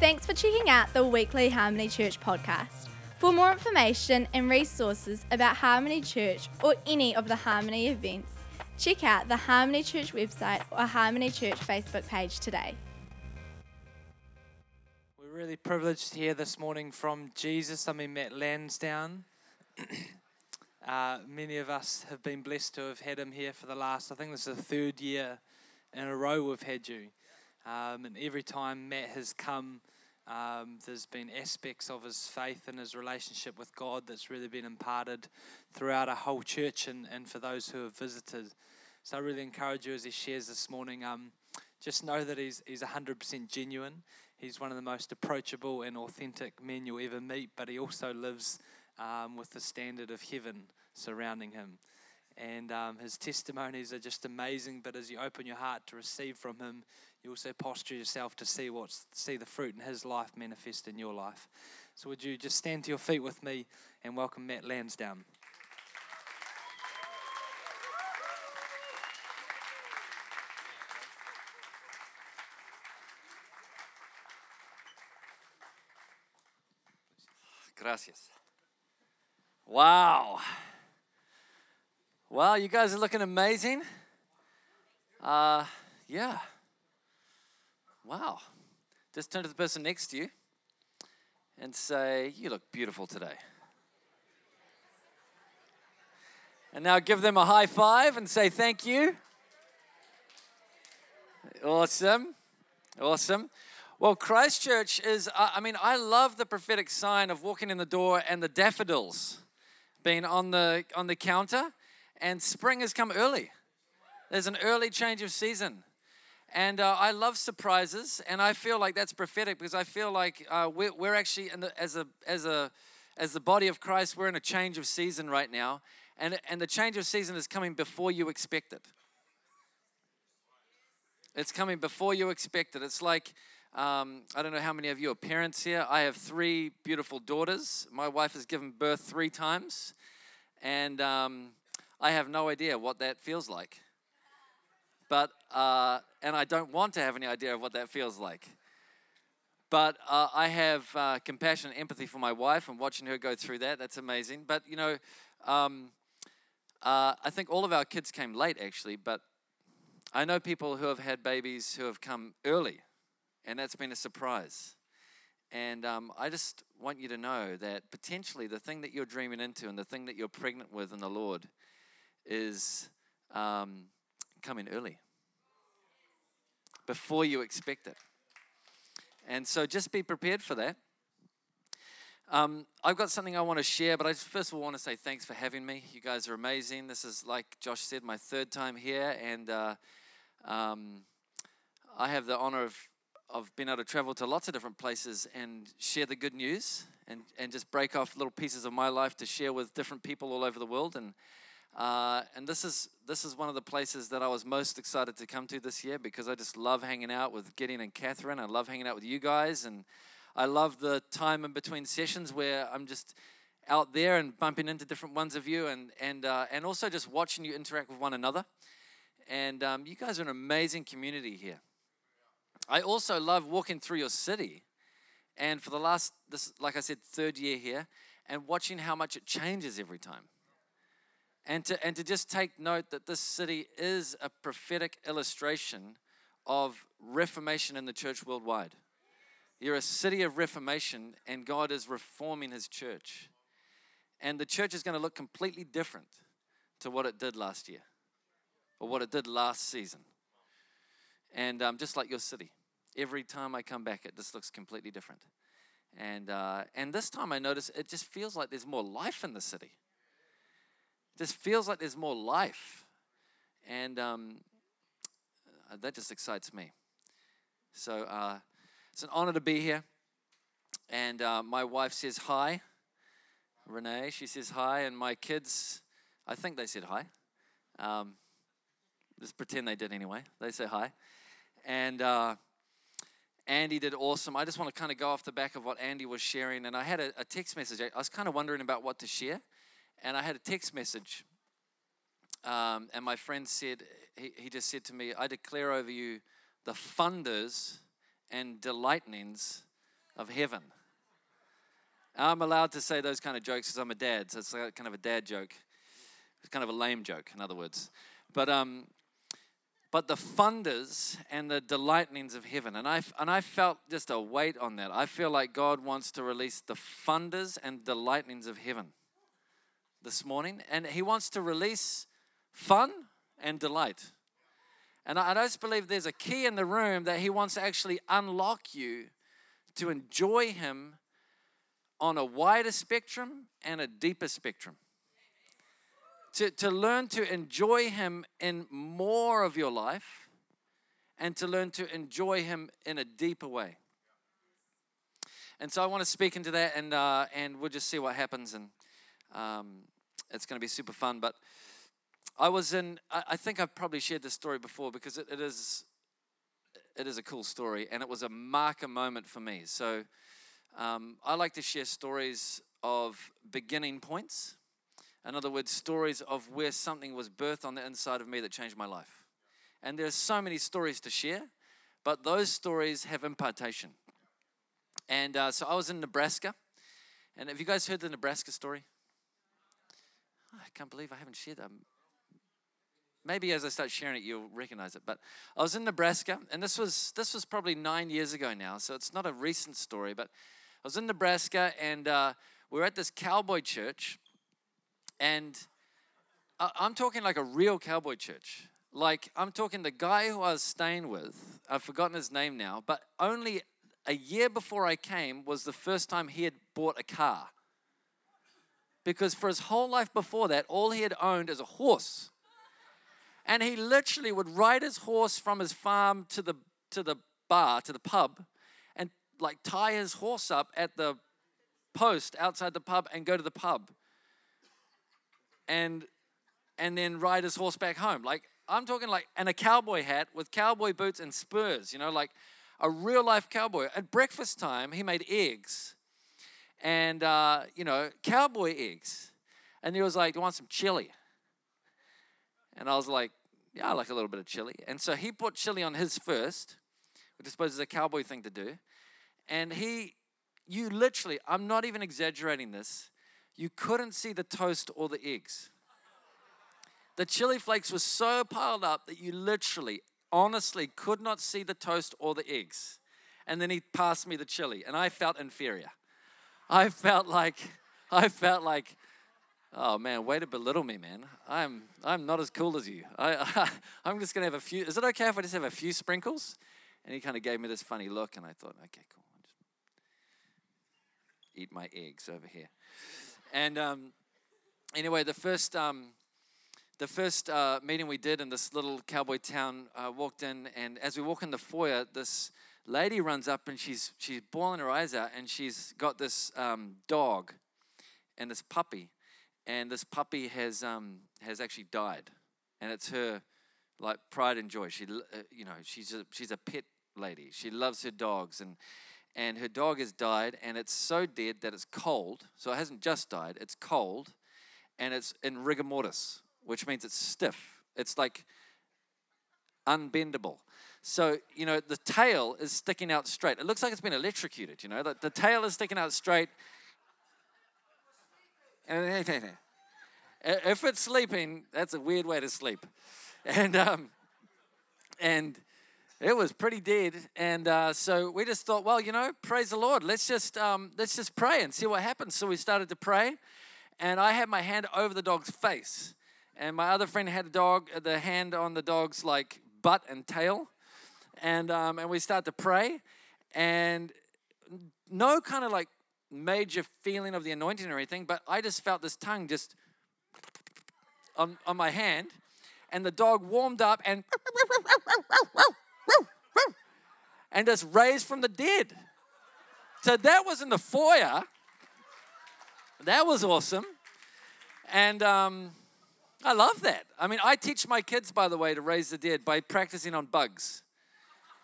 Thanks for checking out the weekly Harmony Church podcast. For more information and resources about Harmony Church or any of the Harmony events, check out the Harmony Church website or Harmony Church Facebook page today. We're really privileged to hear this morning from Jesus. Matt Lansdowne. Many of us have been blessed to have had him here for the last, I think this is the third year in a row we've had you. And every time Matt has come, there's been aspects of his faith and his relationship with God that's really been imparted throughout our whole church and for those who have visited. So I really encourage you as he shares this morning, just know that he's 100% genuine. He's one of the most approachable and authentic men you'll ever meet, but he also lives with the standard of heaven surrounding him. And his testimonies are just amazing, but as you open your heart to receive from him, you also posture yourself to see the fruit in his life manifest in your life. So would you just stand to your feet with me and welcome Matt Lansdowne. Gracias. Wow. Wow, you guys are looking amazing. Yeah. Wow. Just turn to the person next to you and say, you look beautiful today. And now give them a high five and say thank you. Awesome. Awesome. Well, Christchurch is, I love the prophetic sign of walking in the door and the daffodils being on the counter. And spring has come early. There's an early change of season. And I love surprises, and I feel like that's prophetic because I feel like we're actually, as the body of Christ, we're in a change of season right now. And the change of season is coming before you expect it. It's coming before you expect it. It's like, I don't know how many of you are parents here. I have three beautiful daughters. My wife has given birth three times. And I have no idea what that feels like, but and I don't want to have any idea of what that feels like. But I have compassion and empathy for my wife and watching her go through that. That's amazing. But you know, I think all of our kids came late actually. But I know people who have had babies who have come early, and that's been a surprise. And I just want you to know that potentially the thing that you're dreaming into and the thing that you're pregnant with in the Lord is coming early, before you expect it. And so just be prepared for that. I've got something I want to share, but I just first of all want to say thanks for having me. You guys are amazing. This is, like Josh said, my third time here, and I have the honor of being able to travel to lots of different places and share the good news and just break off little pieces of my life to share with different people all over the world. And this is one of the places that I was most excited to come to this year because I just love hanging out with Gideon and Catherine. I love hanging out with you guys, and I love the time in between sessions where I'm just out there and bumping into different ones of you, and also just watching you interact with one another. And you guys are an amazing community here. I also love walking through your city, and for the last like I said, third year here, and watching how much it changes every time. And to just take note that this city is a prophetic illustration of reformation in the church worldwide. You're a city of reformation, and God is reforming his church. And the church is going to look completely different to what it did last year or what it did last season. And just like your city, every time I come back, it just looks completely different. And this time I notice it just feels like there's more life in the city. Just feels like there's more life, and that just excites me. So it's an honor to be here, and my wife says hi. Renee, she says hi, and my kids, I think they said hi. Just pretend they did anyway. They say hi, and Andy did awesome. I just want to kind of go off the back of what Andy was sharing, and I had a text message. I was kind of wondering about what to share. And I had a text message, and my friend said, he just said to me, I declare over you the thunders and delightnings of heaven. I'm allowed to say those kind of jokes because I'm a dad, so it's kind of a dad joke. It's kind of a lame joke, in other words. But the thunders and the delightnings of heaven, and I felt just a weight on that. I feel like God wants to release the thunders and delightnings of heaven this morning, and He wants to release fun and delight. And I just believe there's a key in the room that He wants to actually unlock you to enjoy Him on a wider spectrum and a deeper spectrum. To learn to enjoy Him in more of your life and to learn to enjoy Him in a deeper way. And so I want to speak into that, and we'll just see what happens, and it's going to be super fun. But I think I've probably shared this story before because it is a cool story, and it was a marker moment for me. So I like to share stories of beginning points. In other words, stories of where something was birthed on the inside of me that changed my life. And there's so many stories to share, but those stories have impartation. And so I was in Nebraska. And have you guys heard the Nebraska story? Oh, I can't believe I haven't shared that. Maybe as I start sharing it, you'll recognize it. But I was in Nebraska, and this was probably 9 years ago now, so it's not a recent story. But I was in Nebraska, and we were at this cowboy church. And I'm talking like a real cowboy church. Like, I'm talking the guy who I was staying with, I've forgotten his name now, but only a year before I came was the first time he had bought a car. Because for his whole life before that, all he had owned is a horse. And he literally would ride his horse from his farm to the pub, and like tie his horse up at the post outside the pub and go to the pub. And then ride his horse back home. Like, I'm talking like, and a cowboy hat with cowboy boots and spurs, like a real life cowboy. At breakfast time, he made eggs and, cowboy eggs. And he was like, "Do you want some chili?" And I was like, "Yeah, I like a little bit of chili." And so he put chili on his first, which I suppose is a cowboy thing to do. And you literally, I'm not even exaggerating this, you couldn't see the toast or the eggs. The chili flakes were so piled up that you literally, honestly, could not see the toast or the eggs. And then he passed me the chili, and I felt inferior. I felt like, "Oh man, way to belittle me, man. I'm not as cool as you. I'm just gonna have a few. Is it okay if I just have a few sprinkles?" And he kind of gave me this funny look, and I thought, "Okay, cool. I'll just eat my eggs over here." And anyway, the first meeting we did in this little cowboy town, walked in, and as we walk in the foyer, this lady runs up, and she's bawling her eyes out, and she's got this dog and this puppy, and this puppy has actually died, and it's her like pride and joy. She she's a pet lady. She loves her dogs, and her dog has died, and it's so dead that it's cold. So it hasn't just died, it's cold, and it's in rigor mortis, which means it's stiff. It's like unbendable. So, the tail is sticking out straight. It looks like it's been electrocuted, The tail is sticking out straight. And if it's sleeping, that's a weird way to sleep. And it was pretty dead, and so we just thought, well, praise the Lord. Let's just pray and see what happens. So we started to pray, and I had my hand over the dog's face, and my other friend had the hand on the dog's like butt and tail, and we start to pray, and no kind of like major feeling of the anointing or anything, but I just felt this tongue just on my hand, and the dog warmed up and. And just raised from the dead. So that was in the foyer. That was awesome. And I love that. I mean, I teach my kids, by the way, to raise the dead by practicing on bugs.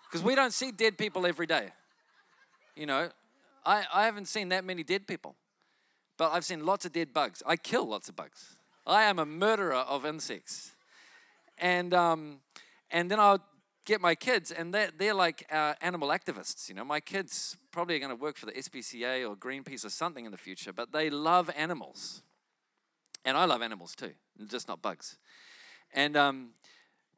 Because we don't see dead people every day. I haven't seen that many dead people. But I've seen lots of dead bugs. I kill lots of bugs. I am a murderer of insects. And then I'll get my kids, and they're like animal activists. You know, my kids probably are going to work for the SPCA or Greenpeace or something in the future, but they love animals. And I love animals too, just not bugs. And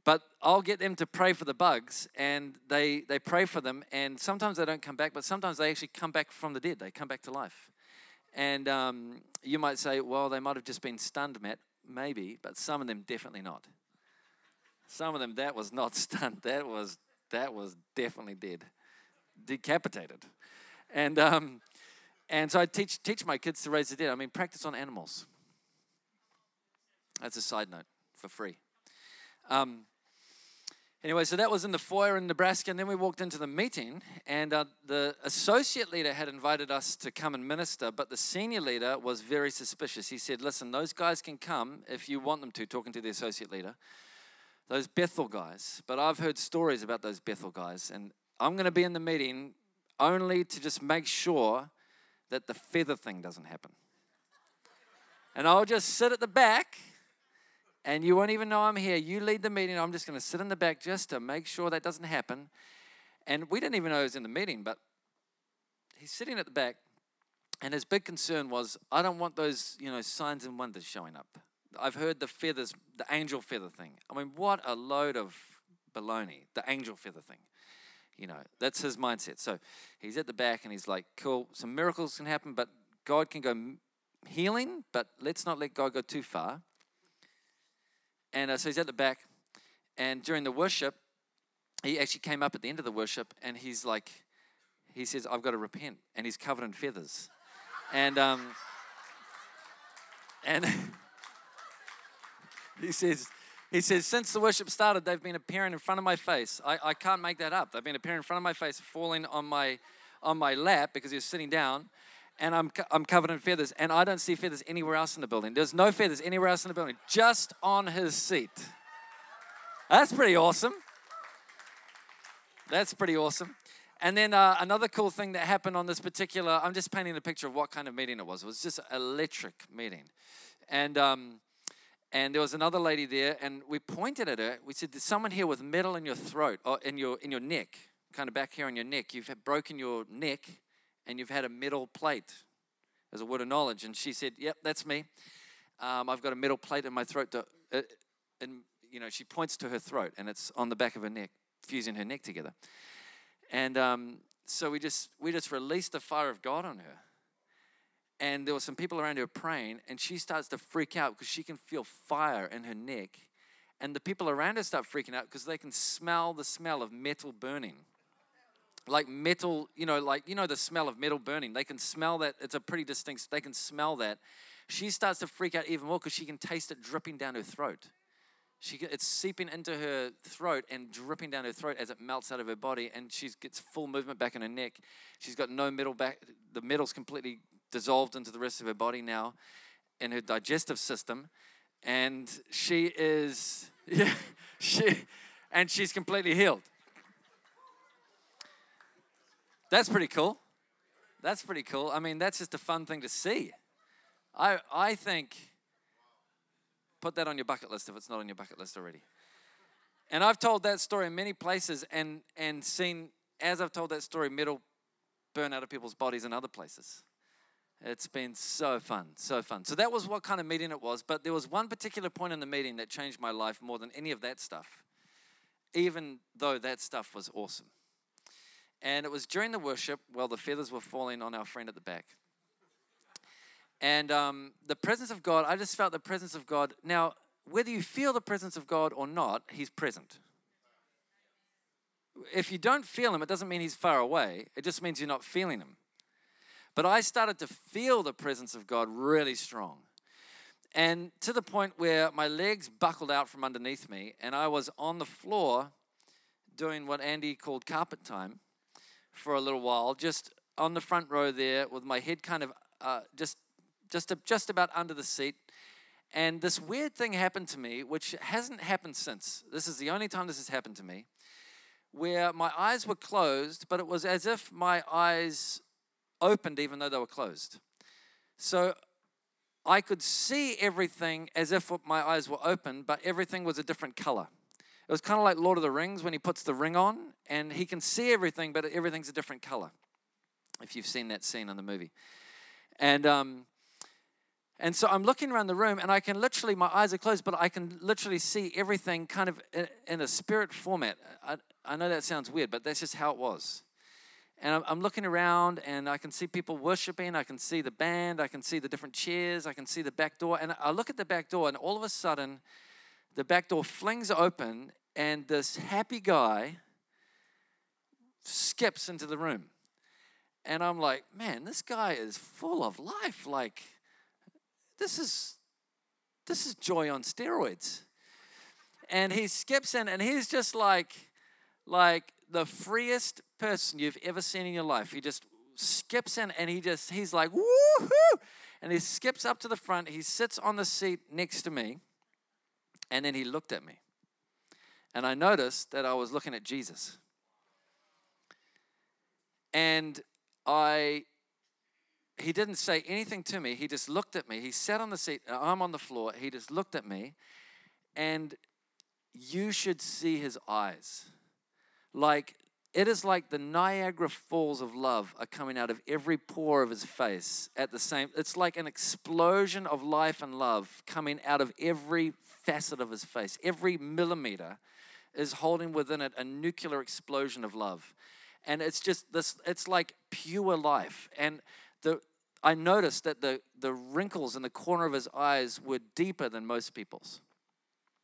but I'll get them to pray for the bugs, and they pray for them, and sometimes they don't come back, but sometimes they actually come back from the dead. They come back to life. And you might say, well, they might have just been stunned, Matt. Maybe, but some of them definitely not. Some of them, that was not stunned. That was definitely dead, decapitated. And so I teach my kids to raise the dead. I mean, practice on animals. That's a side note for free. Anyway, so that was in the foyer in Nebraska, and then we walked into the meeting, and the associate leader had invited us to come and minister, but the senior leader was very suspicious. He said, listen, those guys can come if you want them to, talking to the associate leader, those Bethel guys, but I've heard stories about those Bethel guys, and I'm going to be in the meeting only to just make sure that the feather thing doesn't happen. And I'll just sit at the back, and you won't even know I'm here. You lead the meeting. I'm just going to sit in the back just to make sure that doesn't happen. And we didn't even know he was in the meeting, but he's sitting at the back, and his big concern was, I don't want those, signs and wonders showing up. I've heard the feathers, the angel feather thing. I mean, what a load of baloney, the angel feather thing. That's his mindset. So he's at the back, and he's like, cool, some miracles can happen, but God can go healing, but let's not let God go too far. And so he's at the back, and during the worship, he actually came up at the end of the worship, and he's like, he says, I've got to repent, and he's covered in feathers. And he says, since the worship started, they've been appearing in front of my face. I can't make that up. They've been appearing in front of my face, falling on my lap because he was sitting down. And I'm covered in feathers, and I don't see feathers anywhere else in the building. There's no feathers anywhere else in the building, just on his seat. That's pretty awesome. That's pretty awesome. And then another cool thing that happened on this particular, I'm just painting a picture of what kind of meeting it was. It was just an electric meeting. And there was another lady there, and we pointed at her. We said, there's someone here with metal in your throat, or in your neck, kind of back here on your neck. You've broken your neck, and you've had a metal plate as a word of knowledge. And she said, yep, that's me. I've got a metal plate in my throat. She points to her throat, and it's on the back of her neck, fusing her neck together. And so we just released the fire of God on her. And there were some people around her praying, and she starts to freak out because she can feel fire in her neck. And the people around her start freaking out because they can smell the smell of metal burning. Like metal, the smell of metal burning. They can smell that. It's a pretty distinct, they can smell that. She starts to freak out even more because she can taste it dripping down her throat. It's seeping into her throat and dripping down her throat as it melts out of her body, and she gets full movement back in her neck. She's got no metal back. The metal's completely dissolved into the rest of her body now in her digestive system. And she's completely healed. That's pretty cool. That's pretty cool. I mean, that's just a fun thing to see. I think, put that on your bucket list if it's not on your bucket list already. And I've told that story in many places and seen, as I've told that story, metal burn out of people's bodies in other places. It's been so fun, so fun. So that was what kind of meeting it was, but there was one particular point in the meeting that changed my life more than any of that stuff, even though that stuff was awesome. And it was during the worship, the feathers were falling on our friend at the back. And the presence of God, I just felt the presence of God. Now, whether you feel the presence of God or not, he's present. If you don't feel him, it doesn't mean he's far away. It just means you're not feeling him. But I started to feel the presence of God really strong. And to the point where my legs buckled out from underneath me, and I was on the floor doing what Andy called carpet time. For a little while, just on the front row there with my head kind of just about under the seat. And this weird thing happened to me, which hasn't happened since. This is the only time this has happened to me, where my eyes were closed, but it was as if my eyes opened even though they were closed. So I could see everything as if my eyes were open, but everything was a different color. It was kind of like Lord of the Rings when he puts the ring on and he can see everything, but everything's a different color, if you've seen that scene in the movie. And so I'm looking around the room and I can literally, my eyes are closed, but I can literally see everything kind of in a spirit format. I know that sounds weird, but that's just how it was. And I'm looking around and I can see people worshiping. I can see the band. I can see the different chairs. I can see the back door. And I look at the back door and all of a sudden, the back door flings open and this happy guy skips into the room. And I'm like, man, this guy is full of life. Like, this is joy on steroids. And he skips in and he's just like the freest person you've ever seen in your life. He just skips in and he's like, woohoo! And he skips up to the front. He sits on the seat next to me. And then he looked at me. And I noticed that I was looking at Jesus. And he didn't say anything to me. He just looked at me. He sat on the seat. I'm on the floor. He just looked at me. And you should see his eyes. Like, it is like the Niagara Falls of love are coming out of every pore of his face at the same. It's like an explosion of life and love coming out of every facet of his face. Every millimeter is holding within it a nuclear explosion of love. And it's just this, it's like pure life. And I noticed that the wrinkles in the corner of his eyes were deeper than most people's.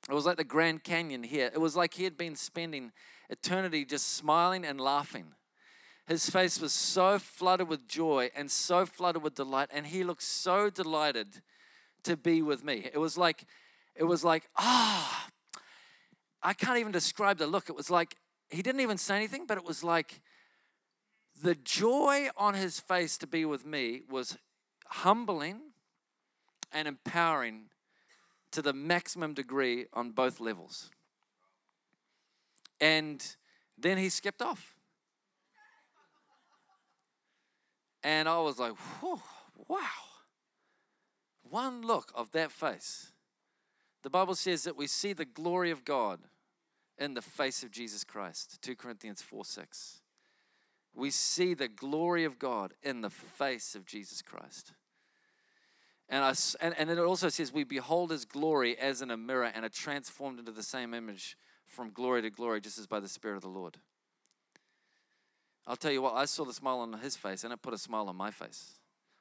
It was like the Grand Canyon here. It was like he had been spending eternity just smiling and laughing. His face was so flooded with joy and so flooded with delight, and he looked so delighted to be with me. It was like, I can't even describe the look. It was like, he didn't even say anything, but it was like the joy on his face to be with me was humbling and empowering to the maximum degree on both levels. And then he skipped off. And I was like, whoa, wow. One look of that face. The Bible says that we see the glory of God in the face of Jesus Christ. 2 Corinthians 4:6. We see the glory of God in the face of Jesus Christ. And it also says, we behold his glory as in a mirror and are transformed into the same image from glory to glory, just as by the Spirit of the Lord. I'll tell you what, I saw the smile on his face and it put a smile on my face.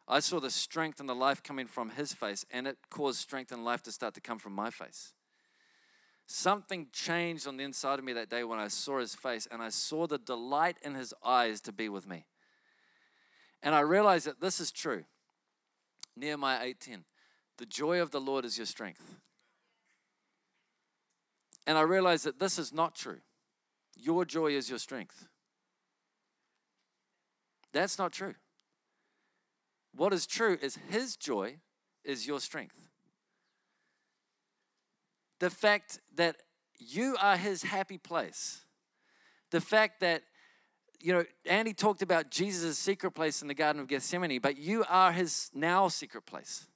I saw the strength and the life coming from his face and it caused strength and life to start to come from my face. Something changed on the inside of me that day when I saw his face and I saw the delight in his eyes to be with me. And I realized that this is true. Nehemiah 8:10, the joy of the Lord is your strength. And I realized that this is not true. Your joy is your strength. That's not true. What is true is his joy is your strength. The fact that you are his happy place. The fact that, Andy talked about Jesus' secret place in the Garden of Gethsemane, but you are his now secret place.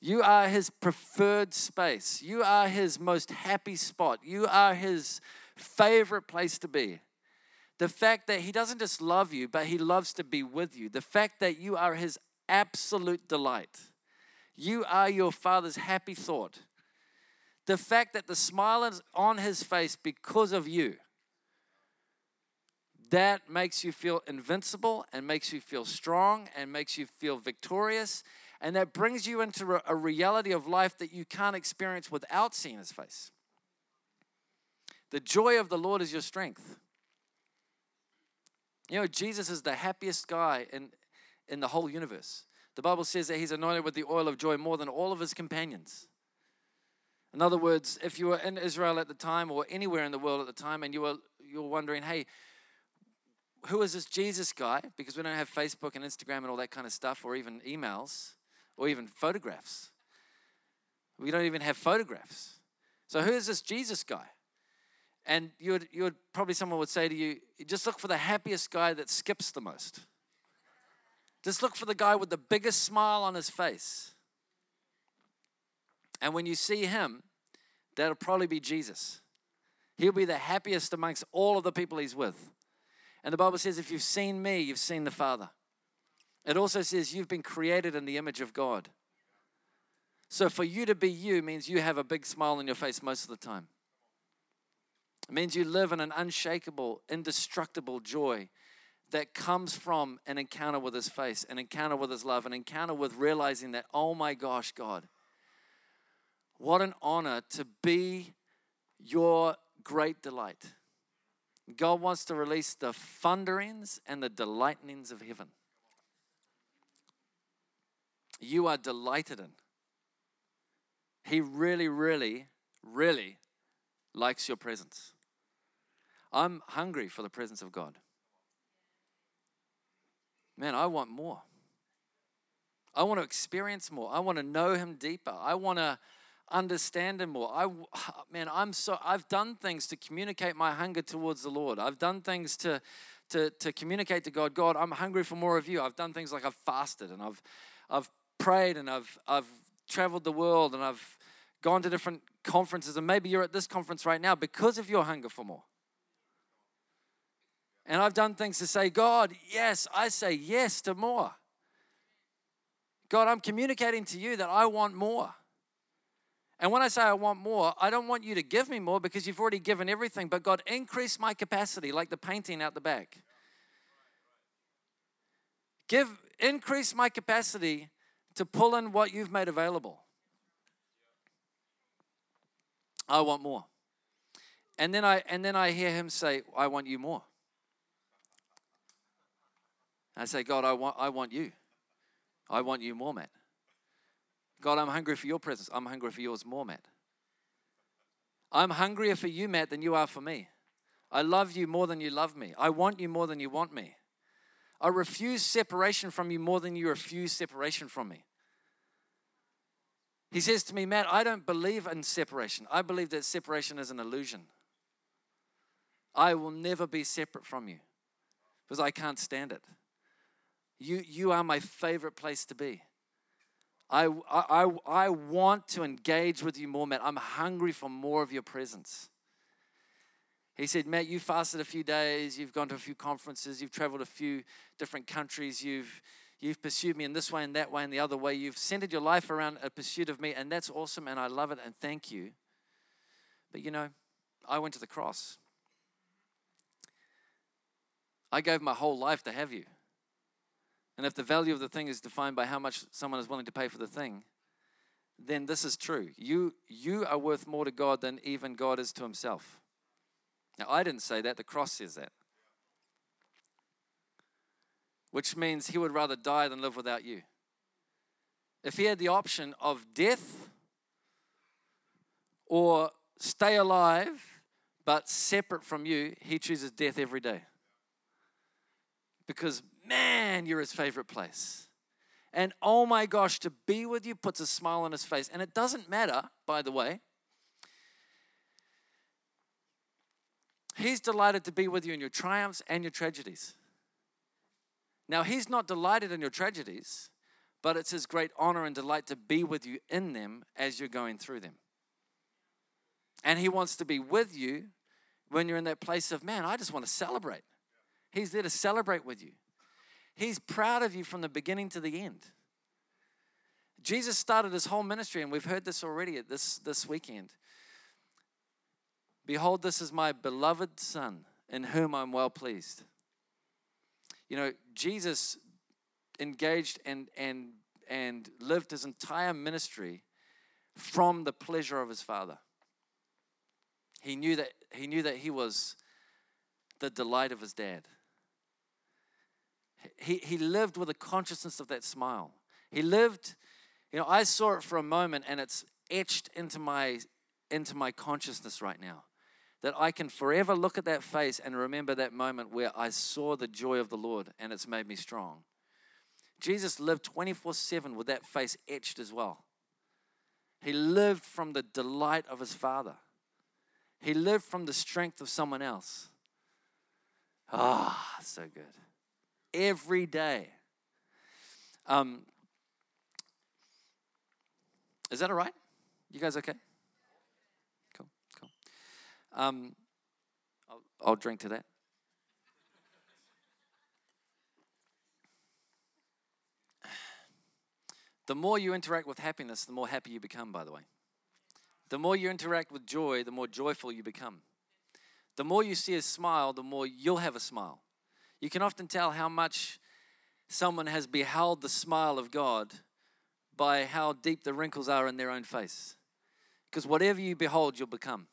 You are his preferred space. You are his most happy spot. You are his favorite place to be. The fact that he doesn't just love you, but he loves to be with you. The fact that you are his absolute delight. You are your Father's happy thought. The fact that the smile is on his face because of you. That makes you feel invincible and makes you feel strong and makes you feel victorious. And that brings you into a reality of life that you can't experience without seeing his face. The joy of the Lord is your strength. Jesus is the happiest guy in the whole universe. The Bible says that he's anointed with the oil of joy more than all of his companions. In other words, if you were in Israel at the time or anywhere in the world at the time and you were wondering, hey, who is this Jesus guy? Because we don't have Facebook and Instagram and all that kind of stuff, or even emails, or even photographs. We don't even have photographs. So who is this Jesus guy? And you would probably, someone would say to you, just look for the happiest guy that skips the most. Just look for the guy with the biggest smile on his face. And when you see him, that'll probably be Jesus. He'll be the happiest amongst all of the people he's with. And the Bible says, if you've seen me, you've seen the Father. It also says you've been created in the image of God. So for you to be you means you have a big smile on your face most of the time. It means you live in an unshakable, indestructible joy that comes from an encounter with his face, an encounter with his love, an encounter with realizing that, oh my gosh, God, what an honor to be your great delight. God wants to release the thunderings and the delightnings of heaven. You are delighted in. He really, really, really likes your presence. I'm hungry for the presence of God. Man, I want more. I want to experience more. I want to know him deeper. I want to understand him more. I've done things to communicate my hunger towards the Lord. I've done things to communicate to God, God, I'm hungry for more of you. I've done things like I've fasted and I've prayed and I've traveled the world and I've gone to different conferences, and maybe you're at this conference right now because of your hunger for more. And I've done things to say, God, yes, I say yes to more. God, I'm communicating to you that I want more. And when I say I want more, I don't want you to give me more because you've already given everything, but God, increase my capacity like the painting out the back. Increase my capacity to pull in what you've made available. I want more. And then I hear him say, I want you more. I say, God, I want you. I want you more, Matt. God, I'm hungry for your presence. I'm hungry for yours more, Matt. I'm hungrier for you, Matt, than you are for me. I love you more than you love me. I want you more than you want me. I refuse separation from you more than you refuse separation from me. He says to me, Matt, I don't believe in separation. I believe that separation is an illusion. I will never be separate from you because I can't stand it. You are my favorite place to be. I want to engage with you more, Matt. I'm hungry for more of your presence. He said, Matt, you fasted a few days, you've gone to a few conferences, you've traveled a few different countries, you've pursued me in this way and that way and the other way. You've centered your life around a pursuit of me, and that's awesome, and I love it, and thank you. But, I went to the cross. I gave my whole life to have you. And if the value of the thing is defined by how much someone is willing to pay for the thing, then this is true. You are worth more to God than even God is to himself. Now, I didn't say that. The cross says that. Which means he would rather die than live without you. If he had the option of death or stay alive but separate from you, he chooses death every day. Because, man, you're his favorite place. And, oh my gosh, to be with you puts a smile on his face. And it doesn't matter, by the way. He's delighted to be with you in your triumphs and your tragedies. Now, he's not delighted in your tragedies, but it's his great honor and delight to be with you in them as you're going through them. And he wants to be with you when you're in that place of, man, I just want to celebrate. He's there to celebrate with you. He's proud of you from the beginning to the end. Jesus started his whole ministry, and we've heard this already at this weekend. Behold, this is my beloved Son, in whom I'm well pleased. Jesus engaged and lived his entire ministry from the pleasure of his Father. He knew that he was the delight of his dad. He lived with a consciousness of that smile. He lived, I saw it for a moment, and it's etched into my consciousness right now. That I can forever look at that face and remember that moment where I saw the joy of the Lord and it's made me strong. Jesus lived 24/7 with that face etched as well. He lived from the delight of his Father. He lived from the strength of someone else. Ah, so good. Every day. Is that all right? You guys okay? I'll drink to that. The more you interact with happiness, the more happy you become, by the way. The more you interact with joy, the more joyful you become. The more you see a smile, the more you'll have a smile. You can often tell how much someone has beheld the smile of God by how deep the wrinkles are in their own face. Because whatever you behold, you'll become.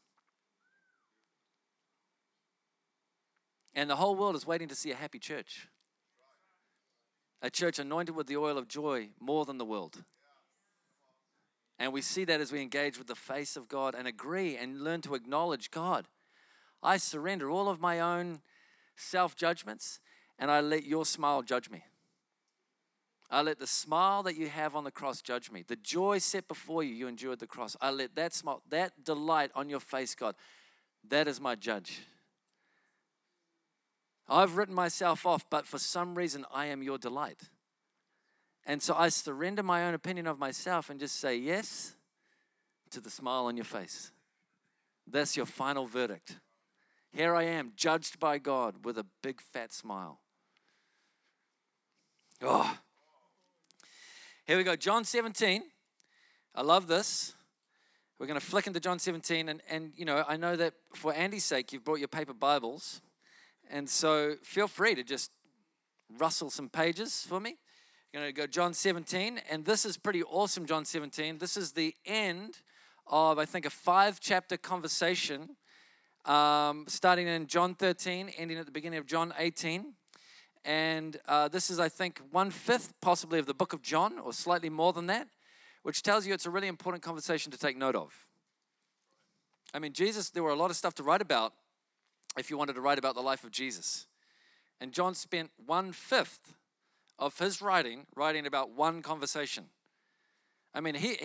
And the whole world is waiting to see a happy church. A church anointed with the oil of joy more than the world. And we see that as we engage with the face of God and agree and learn to acknowledge God. I surrender all of my own self-judgments and I let your smile judge me. I let the smile that you have on the cross judge me. The joy set before you, you endured the cross. I let that smile, that delight on your face, God, that is my judge. I've written myself off, but for some reason, I am your delight. And so I surrender my own opinion of myself and just say yes to the smile on your face. That's your final verdict. Here I am, judged by God with a big fat smile. Oh, here we go. John 17. I love this. We're going to flick into John 17. And you know, I know that for Andy's sake, you've brought your paper Bibles. And so feel free to just rustle some pages for me. You're going to go John 17. And this is pretty awesome, John 17. This is the end of, I think, a 5-chapter conversation. Starting in John 13, ending at the beginning of John 18. And this is, I think, 1/5 possibly of the book of John, or slightly more than that, which tells you it's a really important conversation to take note of. I mean, Jesus, there were a lot of stuff to write about if you wanted to write about the life of Jesus. And John spent 1/5 of his writing about one conversation. I mean, he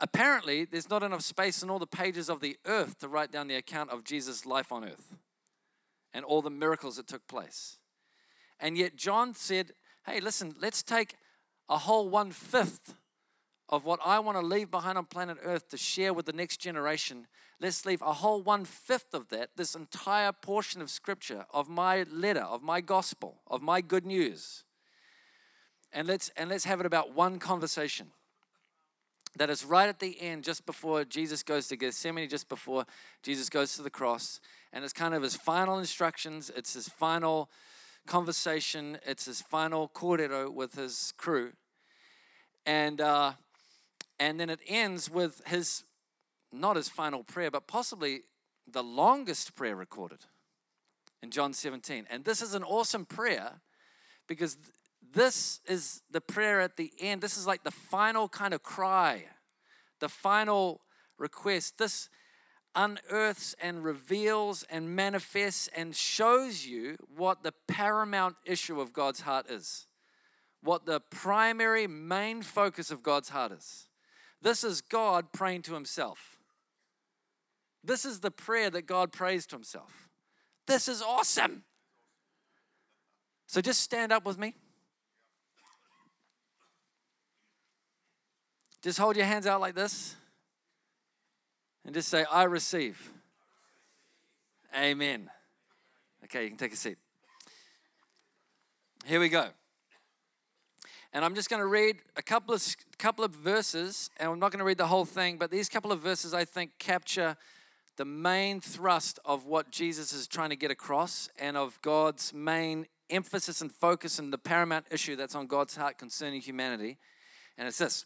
apparently, there's not enough space in all the pages of the earth to write down the account of Jesus' life on earth and all the miracles that took place. And yet John said, hey, listen, let's take a whole 1/5 of what I want to leave behind on planet earth to share with the next generation. Let's leave a whole 1/5 of that, this entire portion of scripture, of my letter, of my gospel, of my good news. And let's have it about one conversation. That is right at the end, just before Jesus goes to Gethsemane, just before Jesus goes to the cross. And it's kind of his final instructions. It's his final conversation. It's his final kōrero with his crew. And then it ends with his, not his final prayer, but possibly the longest prayer recorded in John 17. And this is an awesome prayer because this is the prayer at the end. This is like the final kind of cry, the final request. This unearths and reveals and manifests and shows you what the paramount issue of God's heart is, what the primary main focus of God's heart is. This is God praying to himself. This is the prayer that God prays to himself. This is awesome. So just stand up with me. Just hold your hands out like this and just say, I receive. Amen. Okay, you can take a seat. Here we go. And I'm just going to read a couple of verses, and I'm not going to read the whole thing, but these couple of verses, I think, capture the main thrust of what Jesus is trying to get across and of God's main emphasis and focus and the paramount issue that's on God's heart concerning humanity. And it's this.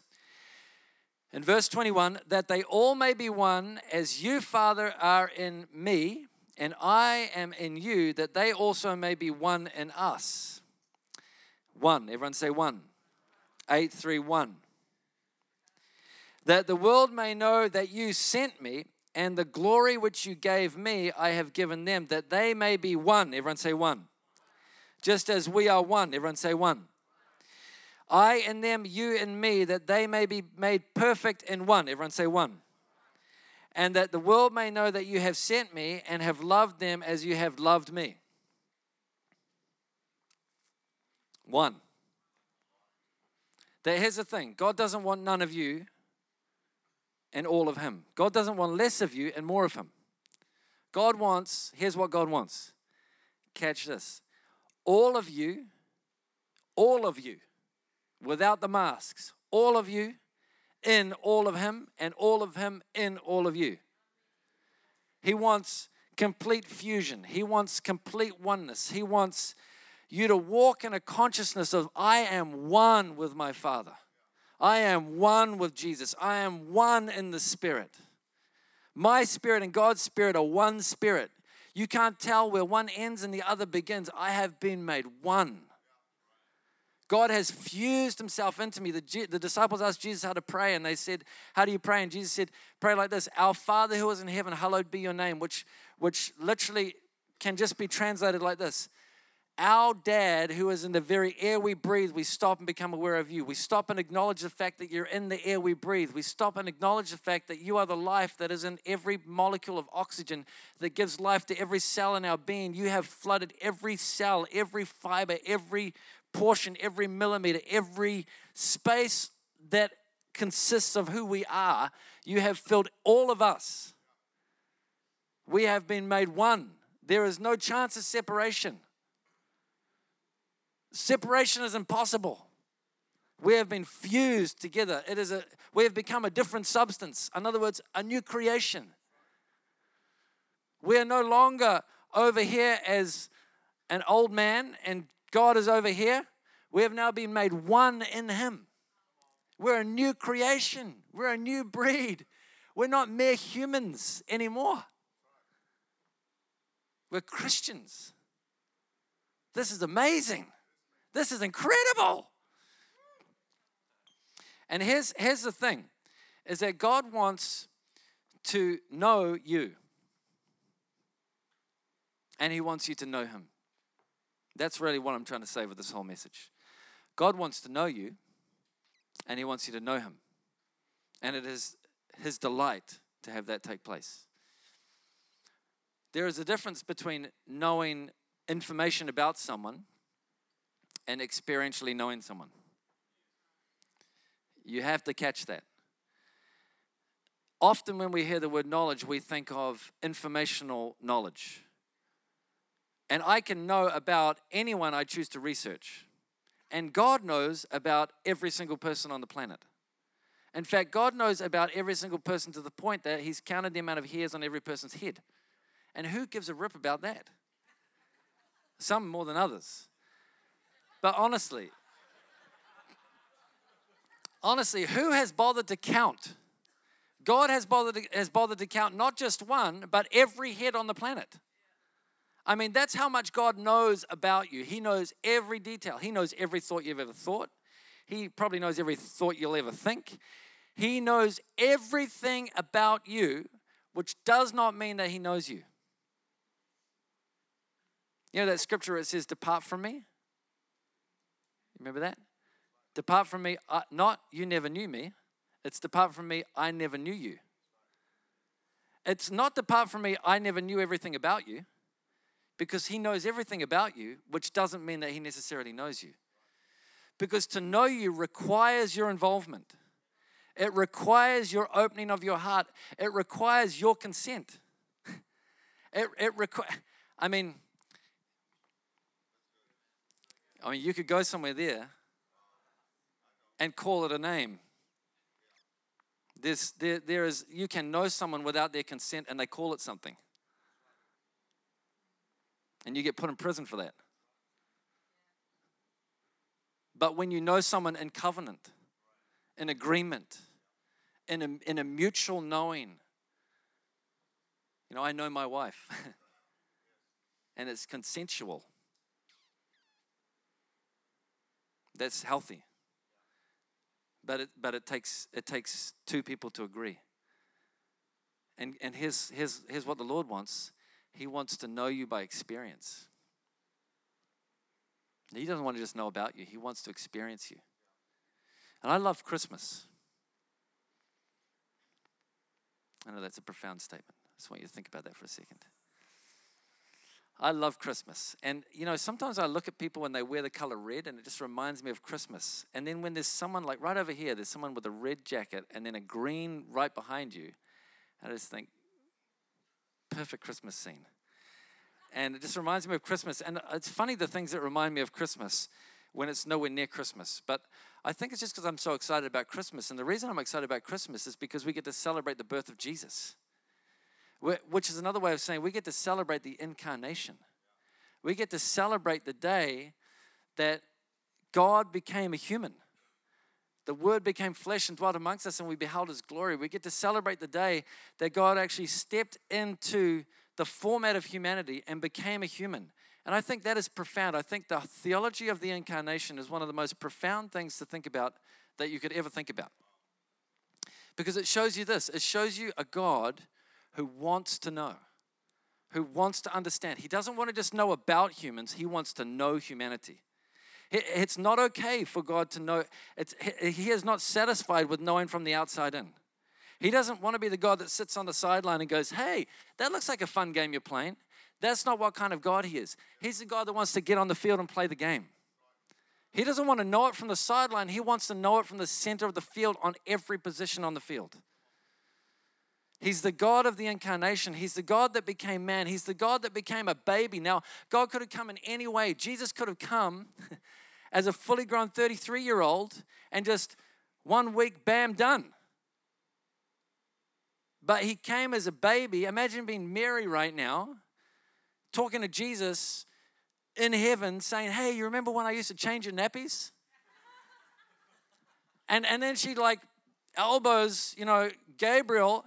In verse 21, that they all may be one, as you, Father, are in me, and I am in you, that they also may be one in us. One. Everyone say one. 8:3:1. That the world may know that you sent me, and the glory which you gave me, I have given them, that they may be one. Everyone say one. Just as we are one. Everyone say one. I in them, you in me, that they may be made perfect in one. Everyone say one. And that the world may know that you have sent me and have loved them as you have loved me. One. Here's the thing. God doesn't want none of you and all of him. God doesn't want less of you and more of him. God wants, here's what God wants. Catch this. All of you, without the masks, all of you in all of him and all of him in all of you. He wants complete fusion. He wants complete oneness. He wants you to walk in a consciousness of I am one with my Father. I am one with Jesus. I am one in the Spirit. My spirit and God's spirit are one spirit. You can't tell where one ends and the other begins. I have been made one. God has fused himself into me. The disciples asked Jesus how to pray, and they said, how do you pray? And Jesus said, pray like this, our Father who is in heaven, hallowed be your name, which literally can just be translated like this. Our dad who is in the very air we breathe, we stop and become aware of you. We stop and acknowledge the fact that you're in the air we breathe. We stop and acknowledge the fact that you are the life that is in every molecule of oxygen that gives life to every cell in our being. You have flooded every cell, every fiber, every portion, every millimeter, every space that consists of who we are. You have filled all of us. We have been made one. There is no chance of separation. Separation is impossible. We have been fused together. We have become a different substance. In other words, a new creation. We are no longer over here as an old man and God is over here. We have now been made one in him. We're a new creation. We're a new breed. We're not mere humans anymore. We're Christians. This is amazing. This is incredible. And here's the thing, is that God wants to know you. And he wants you to know him. That's really what I'm trying to say with this whole message. God wants to know you, and he wants you to know him. And it is his delight to have that take place. There is a difference between knowing information about someone and experientially knowing someone. You have to catch that. Often when we hear the word knowledge, we think of informational knowledge. And I can know about anyone I choose to research. And God knows about every single person on the planet. In fact, God knows about every single person to the point that he's counted the amount of hairs on every person's head. And who gives a rip about that? Some more than others. But honestly, who has bothered to count? God has bothered to count not just one, but every head on the planet. I mean, that's how much God knows about you. He knows every detail. He knows every thought you've ever thought. He probably knows every thought you'll ever think. He knows everything about you, which does not mean that he knows you. You know that scripture where it says, depart from me? Remember that? Depart from me, not you never knew me. It's depart from me, I never knew you. It's not depart from me, I never knew everything about you, because he knows everything about you, which doesn't mean that he necessarily knows you. Because to know you requires your involvement. It requires your opening of your heart. It requires your consent. I mean, you could go somewhere there and call it a name. You can know someone without their consent and they call it something. And you get put in prison for that. But when you know someone in covenant, in agreement, in a mutual knowing, you know, I know my wife. And it's consensual. That's healthy. But it takes two people to agree. And here's what the Lord wants. He wants to know you by experience. He doesn't want to just know about you. He wants to experience you. And I love Christmas. I know that's a profound statement. I just want you to think about that for a second. I love Christmas. And, you know, sometimes I look at people when they wear the color red and it just reminds me of Christmas. And then when there's someone like right over here, there's someone with a red jacket and then a green right behind you. And I just think, perfect Christmas scene. And it just reminds me of Christmas. And it's funny the things that remind me of Christmas when it's nowhere near Christmas. But I think it's just because I'm so excited about Christmas. And the reason I'm excited about Christmas is because we get to celebrate the birth of Jesus, which is another way of saying we get to celebrate the incarnation. We get to celebrate the day that God became a human. The Word became flesh and dwelt amongst us, and we beheld His glory. We get to celebrate the day that God actually stepped into the format of humanity and became a human. And I think that is profound. I think the theology of the incarnation is one of the most profound things to think about that you could ever think about. Because it shows you this. It shows you a God who wants to know, who wants to understand. He doesn't want to just know about humans. He wants to know humanity. It's not okay for God to know. He is not satisfied with knowing from the outside in. He doesn't want to be the God that sits on the sideline and goes, hey, that looks like a fun game you're playing. That's not what kind of God He is. He's the God that wants to get on the field and play the game. He doesn't want to know it from the sideline. He wants to know it from the center of the field on every position on the field. He's the God of the incarnation. He's the God that became man. He's the God that became a baby. Now, God could have come in any way. Jesus could have come as a fully grown 33-year-old and just 1 week, bam, done. But He came as a baby. Imagine being Mary right now, talking to Jesus in heaven, saying, hey, you remember when I used to change your nappies? And then she like elbows, Gabriel,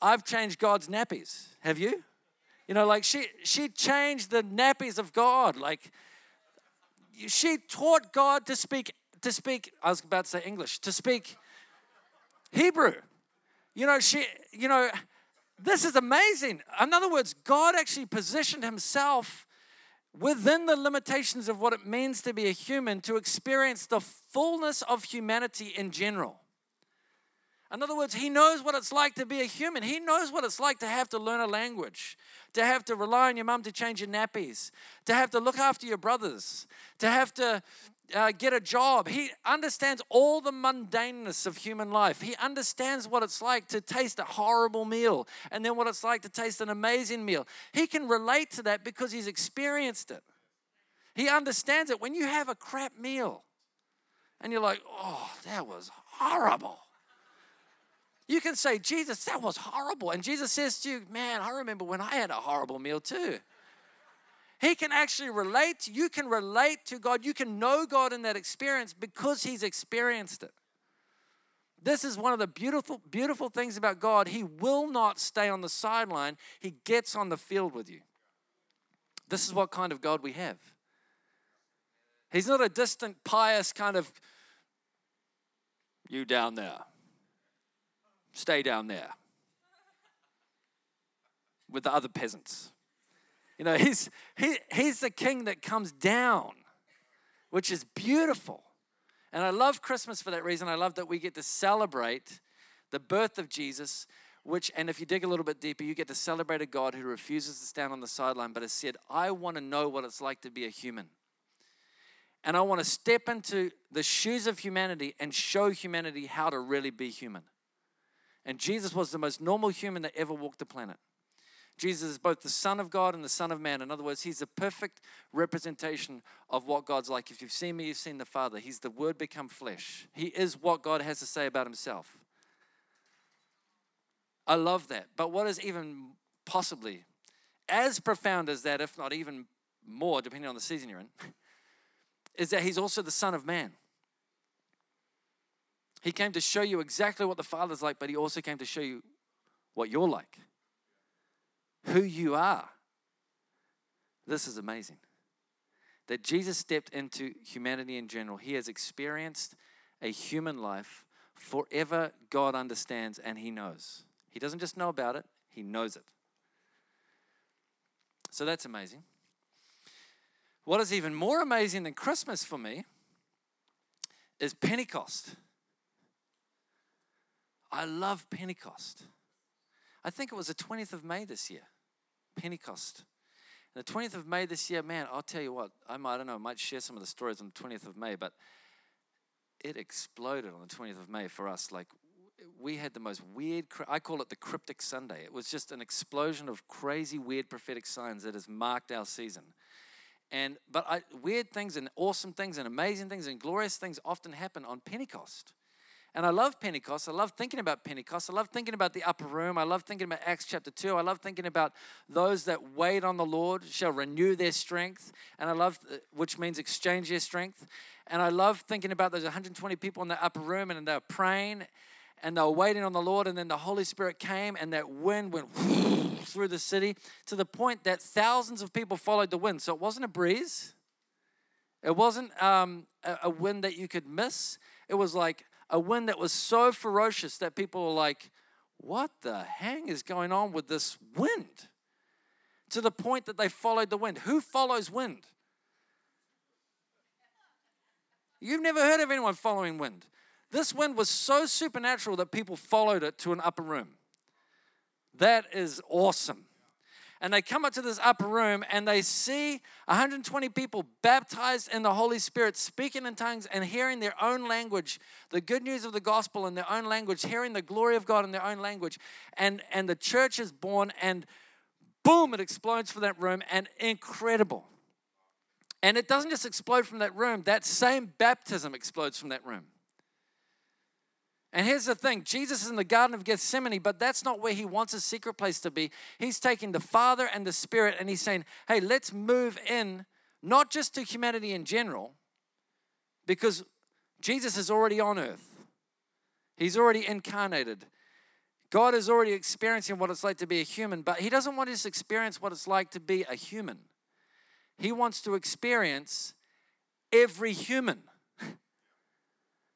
I've changed God's nappies. Have you? She changed the nappies of God. She taught God to speak, I was about to say English, to speak Hebrew. This is amazing. In other words, God actually positioned Himself within the limitations of what it means to be a human to experience the fullness of humanity in general. In other words, He knows what it's like to be a human. He knows what it's like to have to learn a language, to have to rely on your mum to change your nappies, to have to look after your brothers, to have to get a job. He understands all the mundaneness of human life. He understands what it's like to taste a horrible meal and then what it's like to taste an amazing meal. He can relate to that because He's experienced it. He understands it. When you have a crap meal and you're like, oh, that was horrible. You can say, Jesus, that was horrible. And Jesus says to you, man, I remember when I had a horrible meal too. He can actually relate. You can relate to God. You can know God in that experience because He's experienced it. This is one of the beautiful, beautiful things about God. He will not stay on the sideline. He gets on the field with you. This is what kind of God we have. He's not a distant, pious kind of, you down there. Stay down there with the other peasants. He's the king that comes down, which is beautiful. And I love Christmas for that reason. I love that we get to celebrate the birth of Jesus, and if you dig a little bit deeper, you get to celebrate a God who refuses to stand on the sideline, but has said, I want to know what it's like to be a human. And I want to step into the shoes of humanity and show humanity how to really be human. And Jesus was the most normal human that ever walked the planet. Jesus is both the Son of God and the Son of Man. In other words, He's the perfect representation of what God's like. If you've seen me, you've seen the Father. He's the Word become flesh. He is what God has to say about Himself. I love that. But what is even possibly as profound as that, if not even more, depending on the season you're in, is that He's also the Son of Man. He came to show you exactly what the Father's like, but He also came to show you what you're like, who you are. This is amazing. That Jesus stepped into humanity in general. He has experienced a human life forever. God understands and He knows. He doesn't just know about it, He knows it. So that's amazing. What is even more amazing than Christmas for me is Pentecost. I love Pentecost. I think it was the 20th of May this year, Pentecost. And the 20th of May this year, man, I'll tell you what, I might share some of the stories on the 20th of May, but it exploded on the 20th of May for us. we had the most weird, I call it the cryptic Sunday. It was just an explosion of crazy, weird prophetic signs that has marked our season. But weird things and awesome things and amazing things and glorious things often happen on Pentecost. And I love Pentecost. I love thinking about Pentecost. I love thinking about the upper room. I love thinking about Acts chapter 2. I love thinking about those that wait on the Lord shall renew their strength. And I love, which means exchange their strength. And I love thinking about those 120 people in the upper room, and they were praying and they were waiting on the Lord. And then the Holy Spirit came and that wind went through the city to the point that thousands of people followed the wind. So it wasn't a breeze. It wasn't a wind that you could miss. It was like a wind that was so ferocious that people were like, what the hang is going on with this wind? To the point that they followed the wind. Who follows wind? You've never heard of anyone following wind. This wind was so supernatural that people followed it to an upper room. That is awesome. And they come up to this upper room and they see 120 people baptized in the Holy Spirit, speaking in tongues and hearing their own language, the good news of the gospel in their own language, hearing the glory of God in their own language. And the church is born, and boom, it explodes for that room, and incredible. And it doesn't just explode from that room. That same baptism explodes from that room. And here's the thing, Jesus is in the Garden of Gethsemane, but that's not where he wants his secret place to be. He's taking the Father and the Spirit, and he's saying, hey, let's move in, not just to humanity in general, because Jesus is already on earth. He's already incarnated. God is already experiencing what it's like to be a human, but he doesn't want us to experience what it's like to be a human. He wants to experience every human.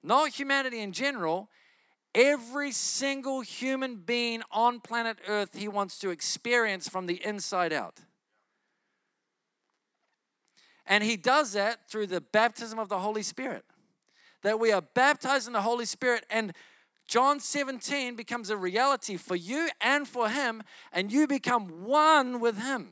Not humanity in general. Every single human being on planet Earth, he wants to experience from the inside out. And he does that through the baptism of the Holy Spirit. That we are baptized in the Holy Spirit, and John 17 becomes a reality for you and for him, and you become one with him.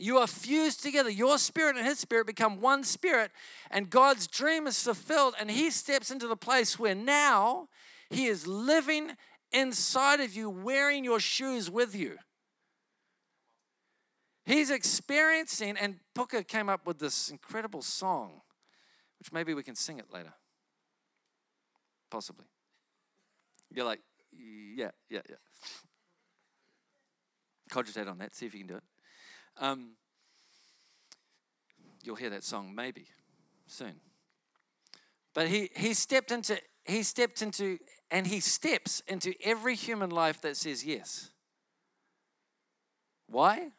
You are fused together. Your spirit and his spirit become one spirit, and God's dream is fulfilled, and he steps into the place where now he is living inside of you, wearing your shoes with you. He's experiencing, and Pooka came up with this incredible song, which maybe we can sing it later. Possibly. You're like, yeah. Cogitate on that, see if you can do it. You'll hear that song maybe soon. But he steps into every human life that says yes. Why?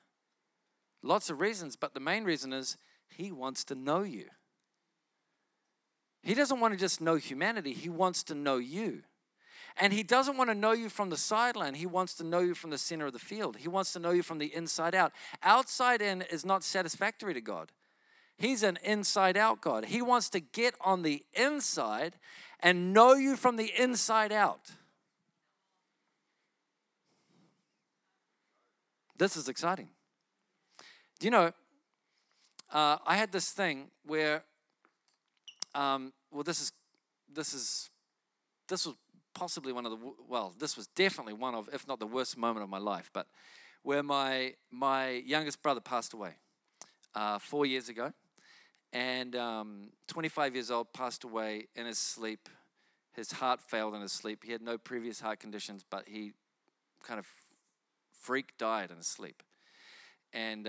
Lots of reasons, but the main reason is he wants to know you. He doesn't want to just know humanity, he wants to know you. And he doesn't want to know you from the sideline. He wants to know you from the center of the field. He wants to know you from the inside out. Outside in is not satisfactory to God. He's an inside out God. He wants to get on the inside and know you from the inside out. This is exciting. Do you know, I had this thing where, this was definitely one of, if not the worst moment of my life, but where my youngest brother passed away 4 years ago, and 25 years old, passed away in his sleep. His heart failed in his sleep. He had no previous heart conditions, but he kind of freak died in his sleep. And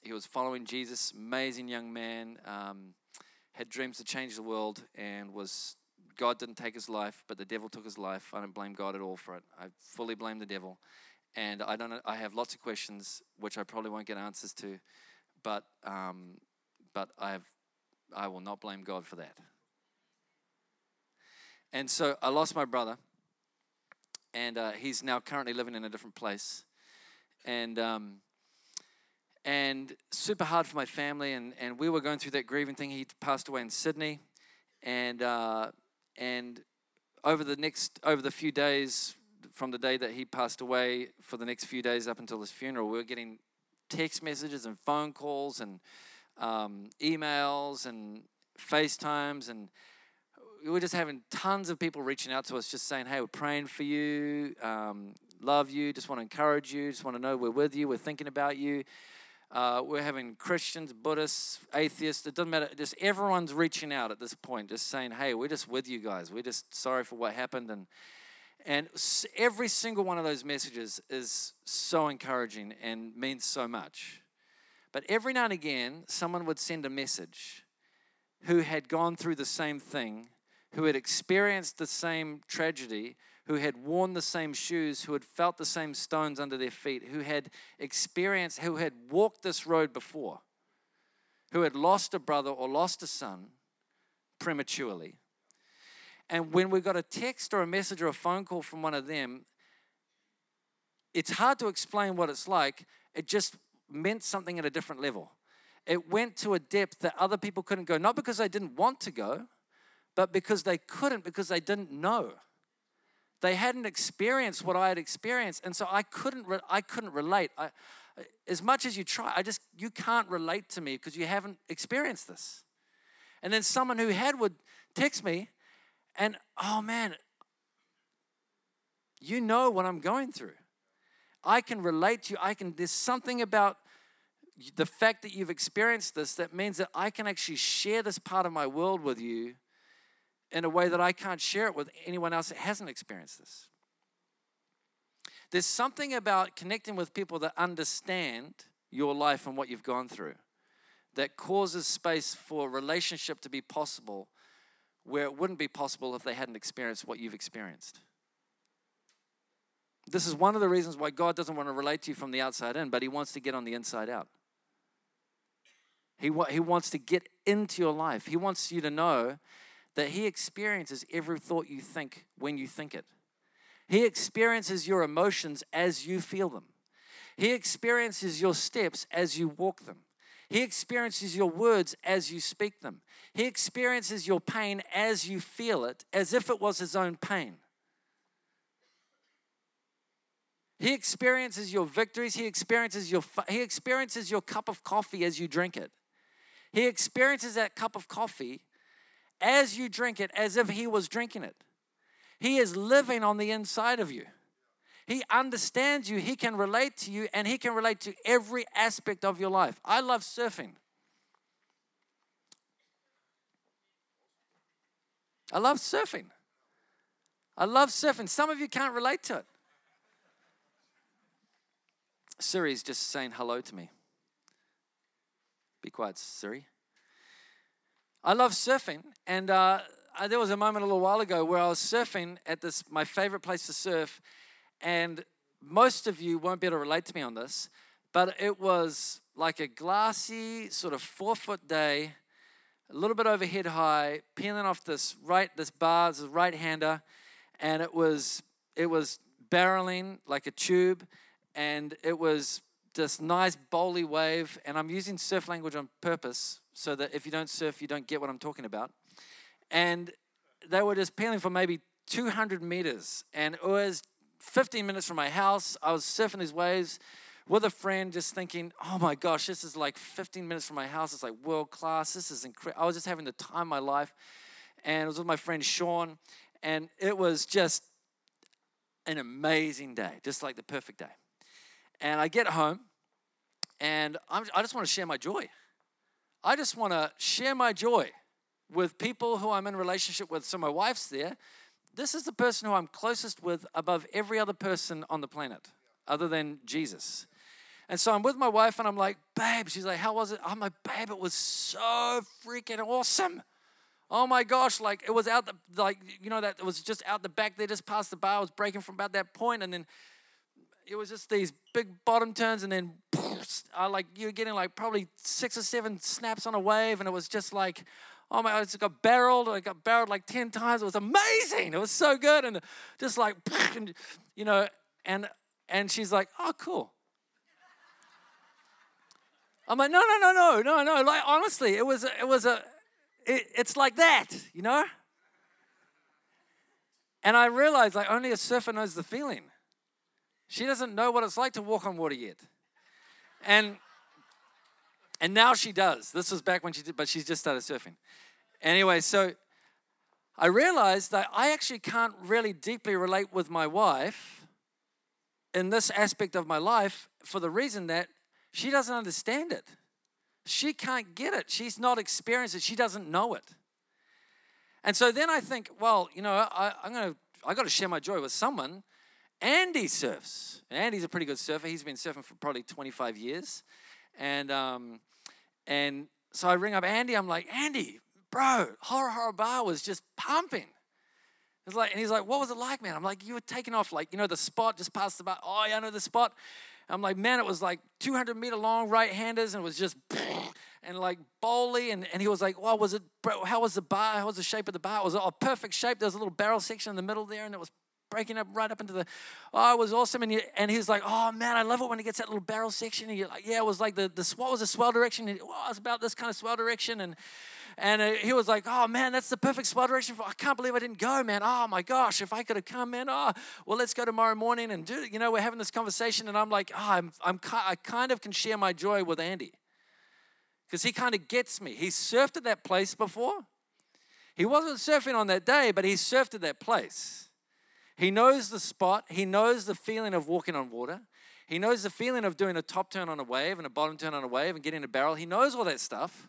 he was following Jesus, amazing young man, had dreams to change the world, and was... God didn't take his life, but the devil took his life. I don't blame God at all for it. I fully blame the devil. And I have lots of questions, which I probably won't get answers to, but I will not blame God for that. And so I lost my brother, and he's now currently living in a different place. And super hard for my family, and we were going through that grieving thing. He passed away in Sydney, and over the few days from the day that he passed away, for the next few days up until his funeral, we were getting text messages and phone calls and emails and FaceTimes and we're just having tons of people reaching out to us just saying, hey, we're praying for you, love you, just want to encourage you, just want to know we're with you, we're thinking about you. We're having Christians, Buddhists, atheists, it doesn't matter, just everyone's reaching out at this point, just saying, hey, we're just with you guys, we're just sorry for what happened. And every single one of those messages is so encouraging and means so much. But every now and again, someone would send a message who had gone through the same thing, who had experienced the same tragedy, who had worn the same shoes, who had felt the same stones under their feet, who had walked this road before, who had lost a brother or lost a son prematurely. And when we got a text or a message or a phone call from one of them, it's hard to explain what it's like. It just meant something at a different level. It went to a depth that other people couldn't go, not because they didn't want to go, but because they couldn't, because they didn't know. They hadn't experienced what I had experienced, and so I couldn't relate. As much as you try, you can't relate to me because you haven't experienced this. And then someone who had would text me, and oh man, you know what I'm going through. I can relate to you. There's something about the fact that you've experienced this that means that I can actually share this part of my world with you in a way that I can't share it with anyone else that hasn't experienced this. There's something about connecting with people that understand your life and what you've gone through that causes space for relationship to be possible where it wouldn't be possible if they hadn't experienced what you've experienced. This is one of the reasons why God doesn't want to relate to you from the outside in, but he wants to get on the inside out. He wants to get into your life. He wants you to know that he experiences every thought you think when you think it. He experiences your emotions as you feel them. He experiences your steps as you walk them. He experiences your words as you speak them. He experiences your pain as you feel it, as if it was his own pain. He experiences your victories. He experiences your cup of coffee as you drink it. He experiences that cup of coffee as you drink it, as if he was drinking it. He is living on the inside of you. He understands you. He can relate to you, and he can relate to every aspect of your life. I love surfing. Some of you can't relate to it. Siri's just saying hello to me. Be quiet, Siri. I love surfing, and there was a moment a little while ago where I was surfing at my favorite place to surf, and most of you won't be able to relate to me on this, but it was like a glassy sort of 4-foot day, a little bit over head high, peeling off this bar, this right-hander, and it was barreling like a tube, and it was this nice bowly wave, and I'm using surf language on purpose so that if you don't surf, you don't get what I'm talking about. And they were just peeling for maybe 200 meters, and it was 15 minutes from my house. I was surfing these waves with a friend just thinking, oh my gosh, this is like 15 minutes from my house. It's like world class. This is incredible. I was just having the time of my life, and I was with my friend Sean, and it was just an amazing day, just like the perfect day. And I get home, and I just want to share my joy. I just want to share my joy with people who I'm in relationship with. So my wife's there. This is the person who I'm closest with above every other person on the planet other than Jesus. And so I'm with my wife, and I'm like, babe. She's like, how was it? I'm like, babe, it was so freaking awesome. Oh, my gosh. Like, it was out the, like, you know, that it was just out the back there, just past the bar. I was breaking from about that point, and then it was just these big bottom turns, and then you were getting like probably 6 or 7 snaps on a wave, and it was just like, oh my, I got barreled like 10 times. It was amazing. It was so good, and just like, and, you know, and she's like, oh, cool. I'm like, no. Like, honestly, it's like that, you know. And I realized, like, only a surfer knows the feeling. She doesn't know what it's like to walk on water yet. And now she does. This was back when she did, but she's just started surfing. Anyway, so I realized that I actually can't really deeply relate with my wife in this aspect of my life for the reason that she doesn't understand it. She can't get it. She's not experienced it. She doesn't know it. And so then I think, well, you know, I got to share my joy with someone. Andy surfs. And Andy's a pretty good surfer. He's been surfing for probably 25 years. And so I ring up Andy. I'm like, Andy, bro, Horror Horror Bar was just pumping. It's like, and he's like, what was it like, man? I'm like, you were taking off, like, you know, the spot just past the bar. Oh, yeah, I know the spot. I'm like, man, it was like 200 meter long right-handers, and it was just, and like bowly. And he was like, well, was it, bro, how was the bar? How was the shape of the bar? It was a perfect shape. There was a little barrel section in the middle there, and it was breaking up right up into the, oh, it was awesome. And he was like, oh, man, I love it when he gets that little barrel section. And you're like, yeah, it was like what was the swell direction? And, oh, it was about this kind of swell direction. And he was like, oh, man, that's the perfect swell direction. I can't believe I didn't go, man. Oh, my gosh, if I could have come, man. Oh, well, let's go tomorrow morning and do it. You know, we're having this conversation, and I'm like, oh, I kind of can share my joy with Andy because he kind of gets me. He surfed at that place before. He wasn't surfing on that day, but he surfed at that place. He knows the spot. He knows the feeling of walking on water. He knows the feeling of doing a top turn on a wave and a bottom turn on a wave and getting a barrel. He knows all that stuff.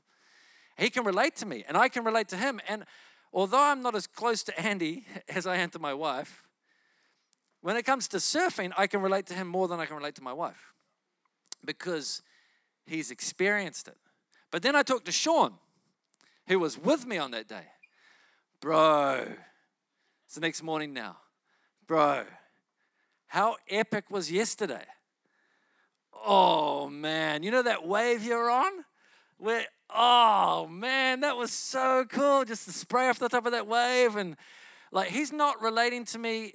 He can relate to me, and I can relate to him. And although I'm not as close to Andy as I am to my wife, when it comes to surfing, I can relate to him more than I can relate to my wife because he's experienced it. But then I talked to Sean, who was with me on that day. Bro, it's the next morning now. Bro, how epic was yesterday? Oh, man. You know that wave you're on? Where, oh, man, that was so cool. Just the spray off the top of that wave. And, like, he's not relating to me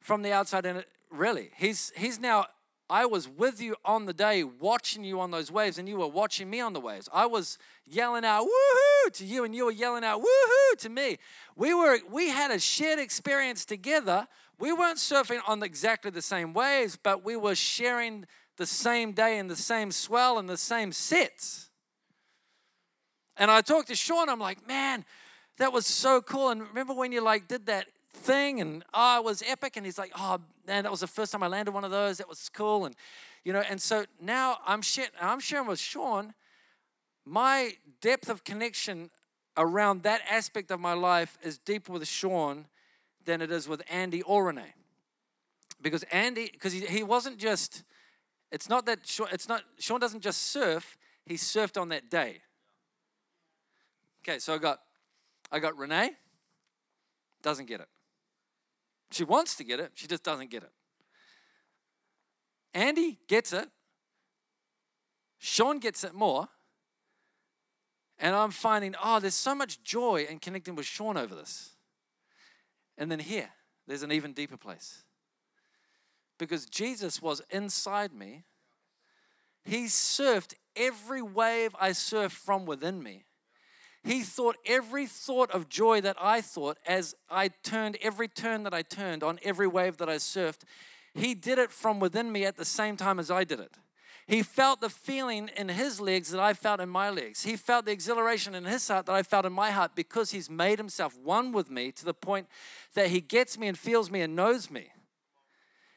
from the outside in it, really. He's now, I was with you on the day watching you on those waves, and you were watching me on the waves. I was yelling out, woohoo, to you, and you were yelling out, woohoo, to me. We had a shared experience together. We weren't surfing on exactly the same waves, but we were sharing the same day and the same swell and the same sets. And I talked to Sean, I'm like, man, that was so cool. And remember when you like did that thing and oh, it was epic. And he's like, oh, man, that was the first time I landed one of those. That was cool. And, you know, and so now I'm sharing with Sean my depth of connection around that aspect of my life is deeper with Sean than it is with Andy or Renee. Because Andy, because he wasn't just, it's not that, it's not, Sean doesn't just surf, he surfed on that day. Okay, so I got Renee, doesn't get it. She wants to get it, she just doesn't get it. Andy gets it. Sean gets it more. And I'm finding, oh, there's so much joy in connecting with Sean over this. And then here, there's an even deeper place. Because Jesus was inside me. He surfed every wave I surfed from within me. He thought every thought of joy that I thought as I turned, every turn that I turned on every wave that I surfed, he did it from within me at the same time as I did it. He felt the feeling in his legs that I felt in my legs. He felt the exhilaration in his heart that I felt in my heart because he's made himself one with me to the point that he gets me and feels me and knows me.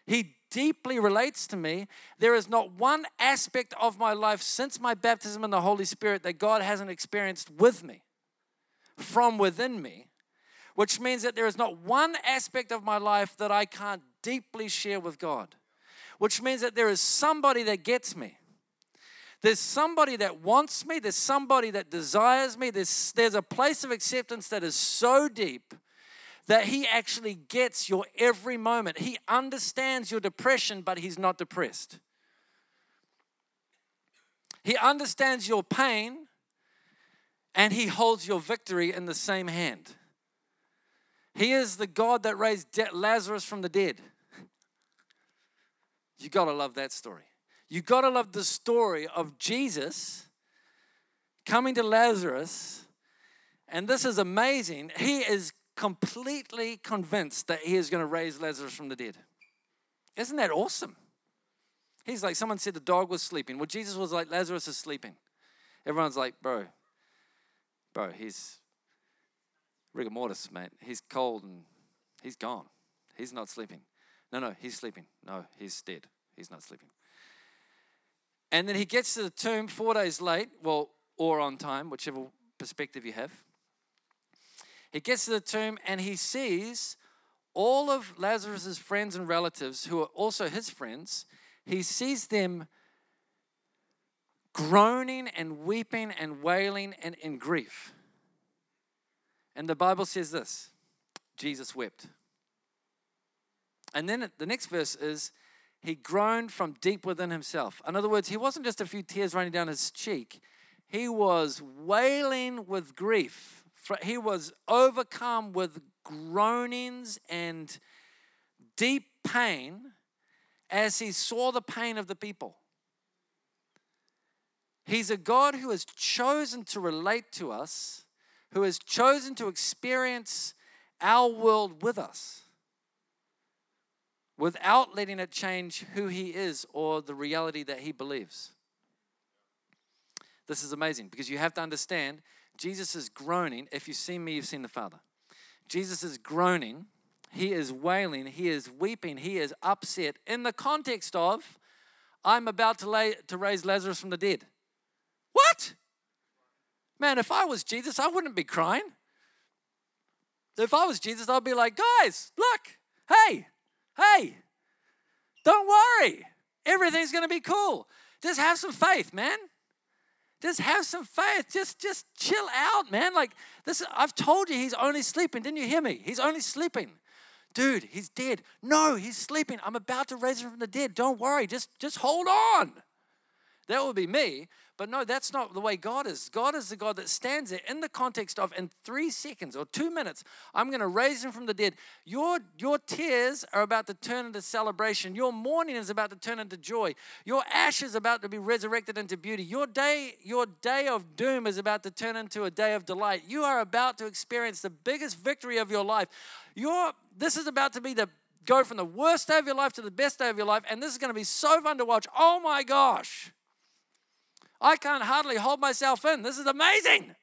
He deeply relates to me. There is not one aspect of my life since my baptism in the Holy Spirit that God hasn't experienced with me, from within me, which means that there is not one aspect of my life that I can't deeply share with God, which means that there is somebody that gets me. There's somebody that wants me. There's somebody that desires me. There's a place of acceptance that is so deep that he actually gets your every moment. He understands your depression, but he's not depressed. He understands your pain, and he holds your victory in the same hand. He is the God that raised Lazarus from the dead. You gotta love that story. You gotta love the story of Jesus coming to Lazarus, and this is amazing. He is completely convinced that he is going to raise Lazarus from the dead. Isn't that awesome? He's like, someone said the dog was sleeping. Well, Jesus was like, Lazarus is sleeping. Everyone's like, bro, rigor mortis, mate. He's cold and he's gone. He's not sleeping. No, he's sleeping. No, he's dead. He's not sleeping. And then he gets to the tomb 4 days late, well, or on time, whichever perspective you have. He gets to the tomb and he sees all of Lazarus' friends and relatives who are also his friends. He sees them groaning and weeping and wailing and in grief. And the Bible says this, Jesus wept. And then the next verse is, he groaned from deep within himself. In other words, he wasn't just a few tears running down his cheek. He was wailing with grief. He was overcome with groanings and deep pain as he saw the pain of the people. He's a God who has chosen to relate to us, who has chosen to experience our world with us, without letting it change who he is or the reality that he believes. This is amazing because you have to understand Jesus is groaning. If you've seen me, you've seen the Father. Jesus is groaning. He is wailing. He is weeping. He is upset in the context of, I'm about to raise Lazarus from the dead. What? Man, if I was Jesus, I wouldn't be crying. If I was Jesus, I'd be like, guys, look, hey, don't worry. Everything's going to be cool. Just have some faith, man. Just have some faith. Just chill out, man. Like this, I've told you he's only sleeping. Didn't you hear me? He's only sleeping. Dude, he's dead. No, he's sleeping. I'm about to raise him from the dead. Don't worry. Just hold on. That would be me. But no, that's not the way God is. God is the God that stands there in the context of, in 3 seconds or 2 minutes, I'm going to raise him from the dead. Your tears are about to turn into celebration. Your mourning is about to turn into joy. Your ash is about to be resurrected into beauty. Your day of doom is about to turn into a day of delight. You are about to experience the biggest victory of your life. This is about to be go from the worst day of your life to the best day of your life, and this is going to be so fun to watch. Oh my gosh. I can't hardly hold myself in. This is amazing.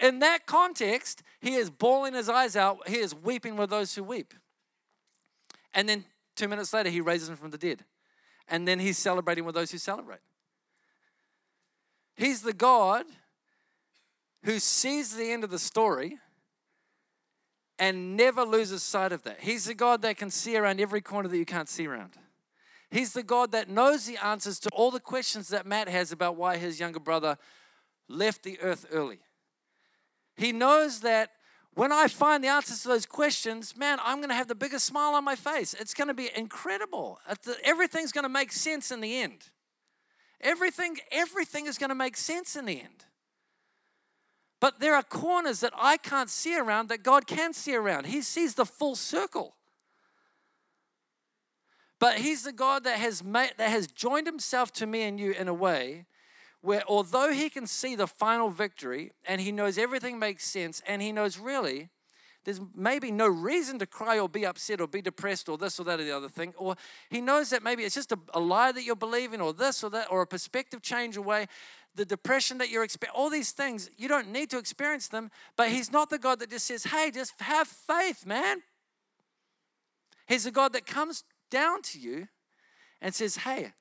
In that context, he is bawling his eyes out. He is weeping with those who weep. And then 2 minutes later, he raises him from the dead. And then he's celebrating with those who celebrate. He's the God who sees the end of the story and never loses sight of that. He's the God that can see around every corner that you can't see around. He's the God that knows the answers to all the questions that Matt has about why his younger brother left the earth early. He knows that when I find the answers to those questions, man, I'm going to have the biggest smile on my face. It's going to be incredible. Everything's going to make sense in the end. Everything is going to make sense in the end. But there are corners that I can't see around that God can see around. He sees the full circle. But he's the God that has joined himself to me and you in a way where, although he can see the final victory and he knows everything makes sense and he knows really there's maybe no reason to cry or be upset or be depressed or this or that or the other thing, or he knows that maybe it's just a lie that you're believing or this or that or a perspective change away, the depression that you're experiencing, all these things, you don't need to experience them, but he's not the God that just says, hey, just have faith, man. He's the God that comes down to you and says, hey,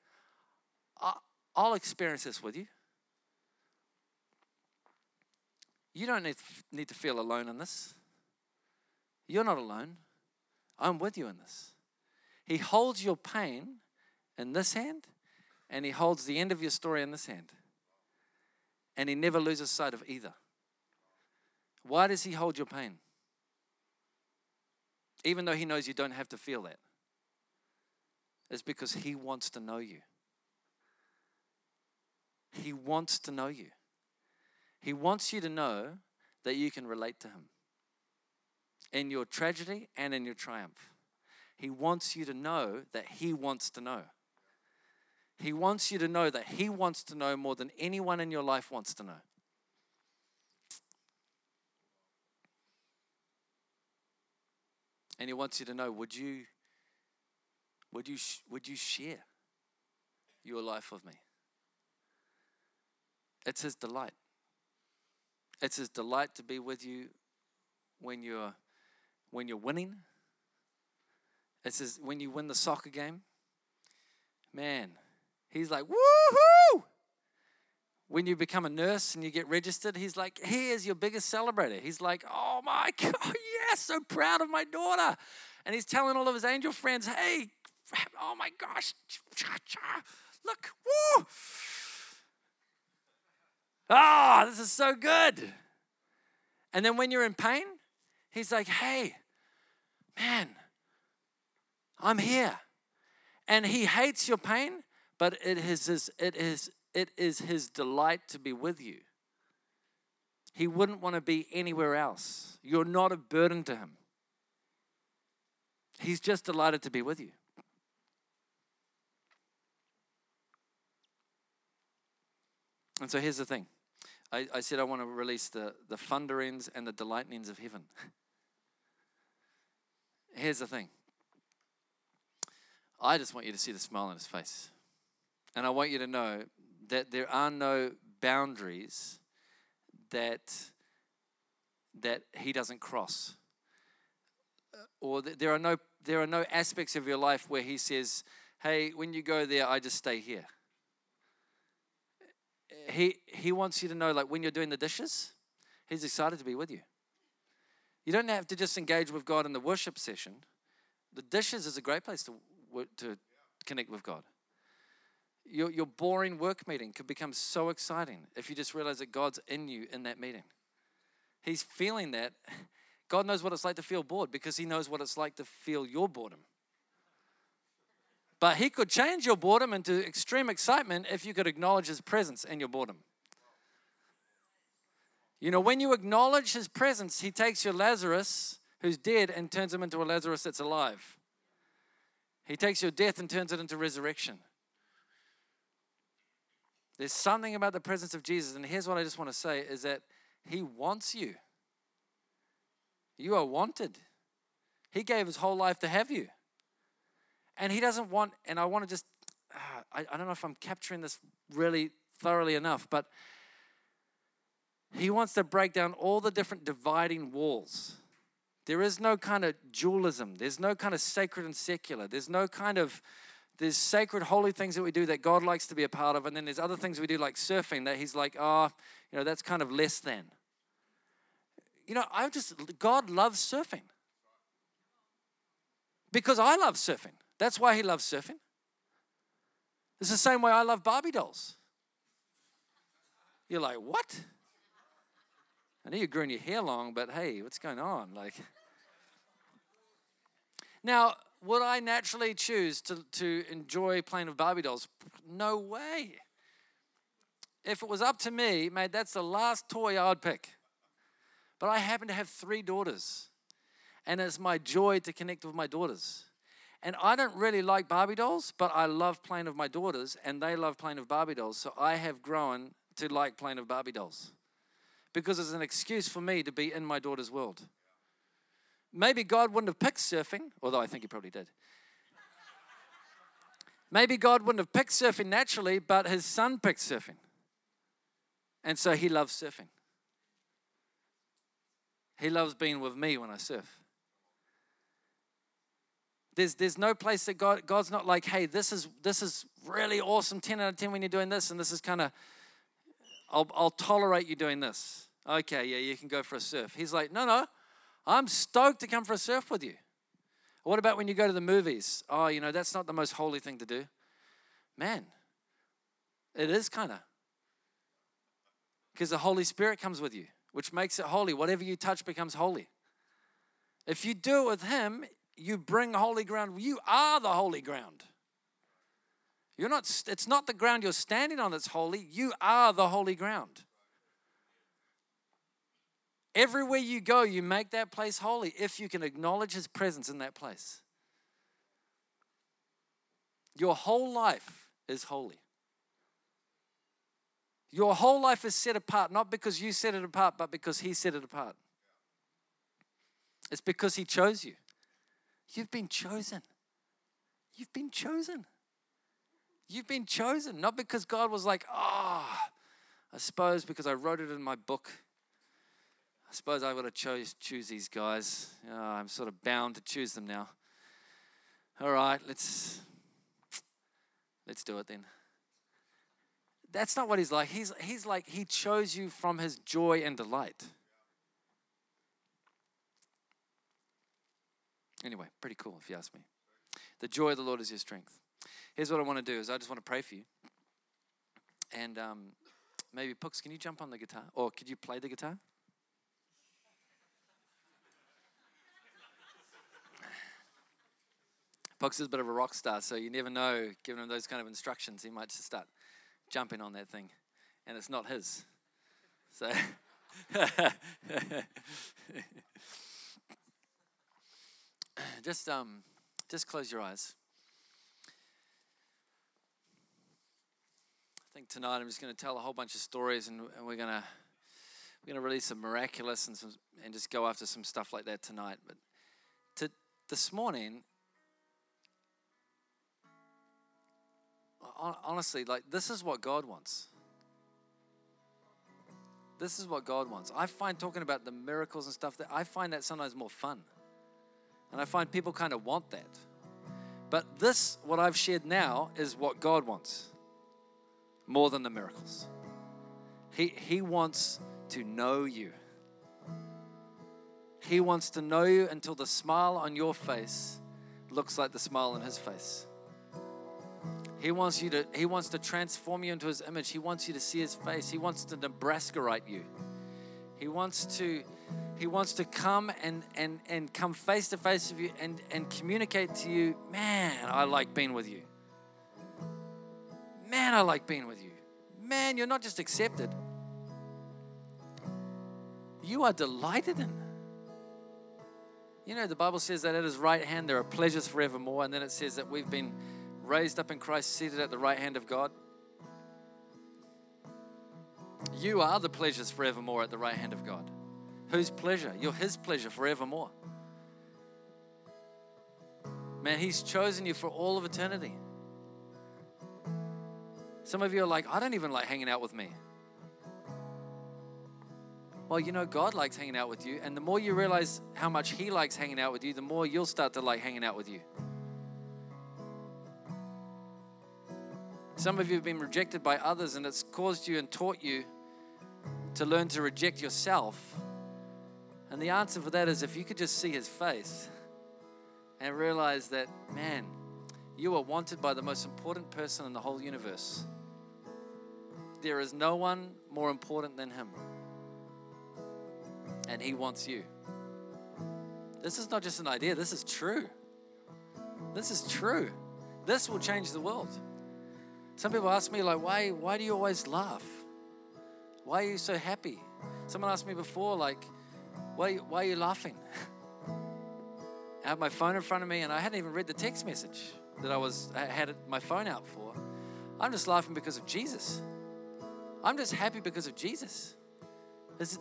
I'll experience this with you. You don't need to feel alone in this. You're not alone. I'm with you in this. He holds your pain in this hand, and he holds the end of your story in this hand. And he never loses sight of either. Why does he hold your pain? Even though he knows you don't have to feel that. Is because he wants to know you. He wants to know you. He wants you to know that you can relate to him in your tragedy and in your triumph. He wants you to know that he wants to know. He wants you to know that he wants to know more than anyone in your life wants to know. And he wants you to know, would you share your life with me? It's his delight. It's his delight to be with you when you're winning. It says when you win the soccer game, man, he's like, woohoo! When you become a nurse and you get registered, he's like, he is your biggest celebrator. He's like, oh my God, yes, so proud of my daughter. And he's telling all of his angel friends, hey, oh my gosh, look, woo! Oh, this is so good. And then when you're in pain, he's like, hey, man, I'm here. And he hates your pain, but it is his delight to be with you. He wouldn't want to be anywhere else. You're not a burden to him. He's just delighted to be with you. And so here's the thing. I said I want to release the thunderings and the delightnings of heaven. Here's the thing. I just want you to see the smile on his face. And I want you to know that there are no boundaries that he doesn't cross. Or there are no aspects of your life where he says, hey, when you go there, I just stay here. He wants you to know, like when you're doing the dishes, he's excited to be with you. You don't have to just engage with God in the worship session. The dishes is a great place to connect with God. Your boring work meeting could become so exciting if you just realize that God's in you in that meeting. He's feeling that. God knows what it's like to feel bored because he knows what it's like to feel your boredom. But he could change your boredom into extreme excitement if you could acknowledge his presence in your boredom. You know, when you acknowledge his presence, he takes your Lazarus, who's dead, and turns him into a Lazarus that's alive. He takes your death and turns it into resurrection. There's something about the presence of Jesus, and here's what I just want to say, is that he wants you. You are wanted. He gave his whole life to have you. And he doesn't want, and I want to just, I don't know if I'm capturing this really thoroughly enough, but he wants to break down all the different dividing walls. There is no kind of dualism. There's no kind of sacred and secular. There's sacred, holy things that we do that God likes to be a part of, and then there's other things we do like surfing that he's like, oh, you know, that's kind of less than. You know, God loves surfing. Because I love surfing. That's why he loves surfing. It's the same way I love Barbie dolls. You're like, what? I know you're growing your hair long, but hey, what's going on? Like, now, would I naturally choose to enjoy playing with Barbie dolls? No way. If it was up to me, mate, that's the last toy I would pick. But I happen to have 3 daughters, and it's my joy to connect with my daughters. And I don't really like Barbie dolls, but I love playing with my daughters, and they love playing with Barbie dolls. So I have grown to like playing with Barbie dolls because it's an excuse for me to be in my daughter's world. Maybe God wouldn't have picked surfing, although I think he probably did. Maybe God wouldn't have picked surfing naturally, but his son picked surfing. And so he loves surfing. He loves being with me when I surf. There's no place that God's not like, hey, this is really awesome, 10 out of 10 when you're doing this, and this is kind of, I'll tolerate you doing this. Okay, yeah, you can go for a surf. He's like, no, I'm stoked to come for a surf with you. What about when you go to the movies? Oh, you know, that's not the most holy thing to do. Man, it is kind of. Because the Holy Spirit comes with you, which makes it holy. Whatever you touch becomes holy. If you do it with him, you bring holy ground. You are the holy ground. You're not. It's not the ground you're standing on that's holy. You are the holy ground. Everywhere you go, you make that place holy if you can acknowledge his presence in that place. Your whole life is holy. Your whole life is set apart, not because you set it apart, but because he set it apart. It's because he chose you. You've been chosen. You've been chosen. You've been chosen. Not because God was like, I suppose because I wrote it in my book. I suppose I've got to choose these guys. I'm sort of bound to choose them now. All right, let's do it then. That's not what he's like. He's like, he chose you from his joy and delight. Anyway, pretty cool if you ask me. The joy of the Lord is your strength. Here's what I want to do is I just want to pray for you. And maybe, Pooks, can you jump on the guitar? Or could you play the guitar? Pooks is a bit of a rock star, so you never know. Giving him those kind of instructions, he might just start jumping on that thing. And it's not his. So... Just close your eyes. I think tonight I'm just going to tell a whole bunch of stories, and we're going to release some miraculous and just go after some stuff like that tonight. But this morning, honestly, like this is what God wants. This is what God wants. I find talking about the miracles and stuff, that I find that sometimes more fun. And I find people kind of want that. But this, what I've shared now, is what God wants more than the miracles. He wants to know you. He wants to know you until the smile on your face looks like the smile on his face. He wants to transform you into his image. He wants you to see his face. He wants to Nebraska-rite you. He wants to come and come face to face with you and communicate to you, man, I like being with you. Man, I like being with you. Man, you're not just accepted. You are delighted in. You know, the Bible says that at his right hand there are pleasures forevermore, and then it says that we've been raised up in Christ, seated at the right hand of God. You are the pleasures forevermore at the right hand of God. Whose pleasure? You're his pleasure forevermore. Man, he's chosen you for all of eternity. Some of you are like, I don't even like hanging out with me. Well, you know, God likes hanging out with you. And the more you realize how much he likes hanging out with you, the more you'll start to like hanging out with you. Some of you have been rejected by others, and it's caused you and taught you to learn to reject yourself. And the answer for that is if you could just see his face and realize that, man, you are wanted by the most important person in the whole universe. There is no one more important than him. And he wants you. This is not just an idea. This is true. This is true. This will change the world. Some people ask me, like, why do you always laugh? Why are you so happy? Someone asked me before, like, why are you laughing? I had my phone in front of me, and I hadn't even read the text message that I had my phone out for. I'm just laughing because of Jesus. I'm just happy because of Jesus.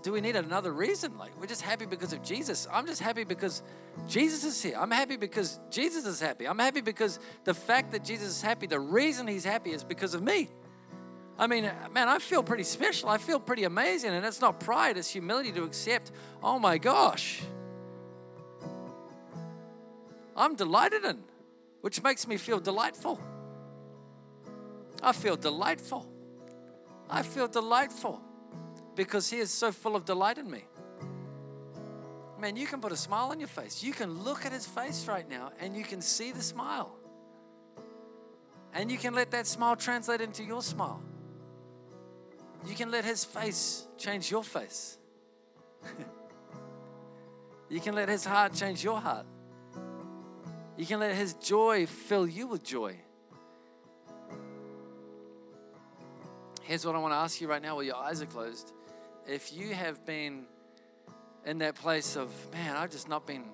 Do we need another reason? Like, we're just happy because of Jesus. I'm just happy because Jesus is here. I'm happy because Jesus is happy. I'm happy because the fact that Jesus is happy, the reason he's happy is because of me. I mean, man, I feel pretty special. I feel pretty amazing. And it's not pride, it's humility to accept, oh my gosh, I'm delighted in, which makes me feel delightful. I feel delightful. I feel delightful. Because he is so full of delight in me. Man, you can put a smile on your face. You can look at his face right now and you can see the smile. And you can let that smile translate into your smile. You can let his face change your face. You can let his heart change your heart. You can let his joy fill you with joy. Here's what I want to ask you right now while your eyes are closed. If you have been in that place of, man, I've just not been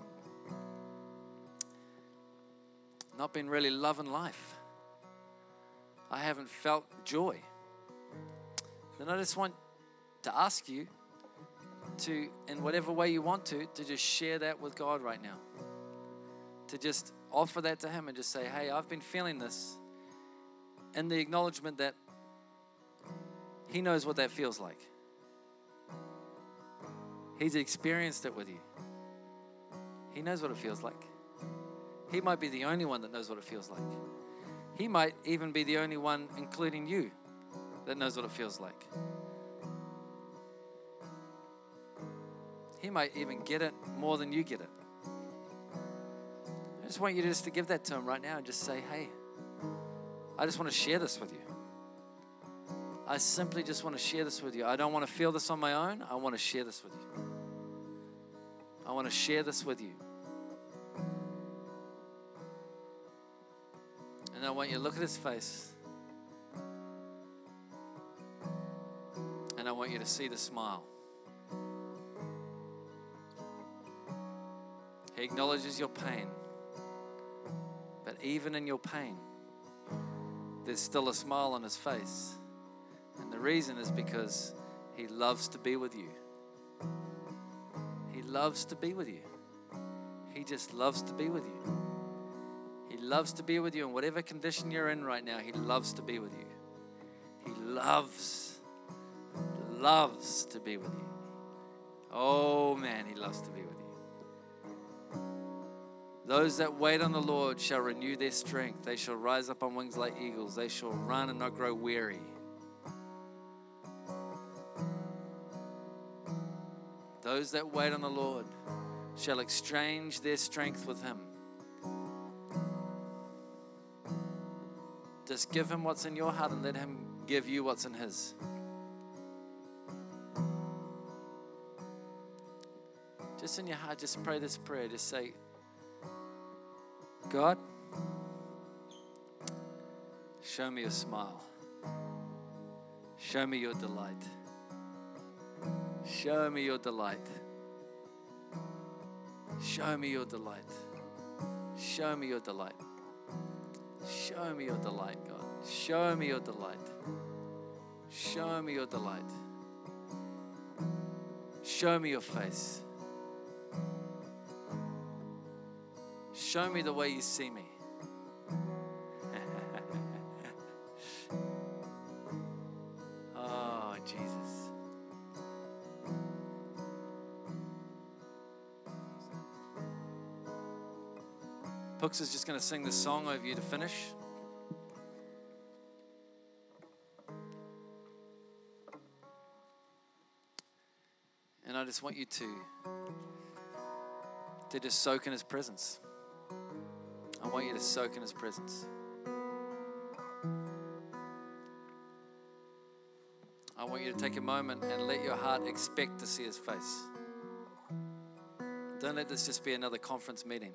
really loving life. I haven't felt joy. Then I just want to ask you to, in whatever way you want to just share that with God right now. To just offer that to him and just say, hey, I've been feeling this. In the acknowledgement that he knows what that feels like. He's experienced it with you. He knows what it feels like. He might be the only one that knows what it feels like. He might even be the only one, including you, that knows what it feels like. He might even get it more than you get it. I just want you just to give that to him right now and just say, hey, I just want to share this with you. I simply just want to share this with you. I don't want to feel this on my own. I want to share this with you. I want to share this with you. And I want you to look at his face. And I want you to see the smile. He acknowledges your pain. But even in your pain, there's still a smile on his face. And the reason is because he loves to be with you. He loves to be with you. He just loves to be with you. He loves to be with you in whatever condition you're in right now. He loves to be with you. He loves to be with you. Oh man, he loves to be with you. Those that wait on the Lord shall renew their strength. They shall rise up on wings like eagles. They shall run and not grow weary. Those that wait on the Lord shall exchange their strength with him. Just give him what's in your heart and let him give you what's in his. Just in your heart, just pray this prayer. Just say, God, show me your smile. Show me your delight. Show me your delight. Show me your delight. Show me your delight. Show me your delight, God. Show me your delight. Show me your delight. Show me your face. Show me the way you see me. Pooks is just going to sing this song over you to finish. And I just want you to just soak in his presence. I want you to soak in his presence. I want you to take a moment and let your heart expect to see his face. Don't let this just be another conference meeting.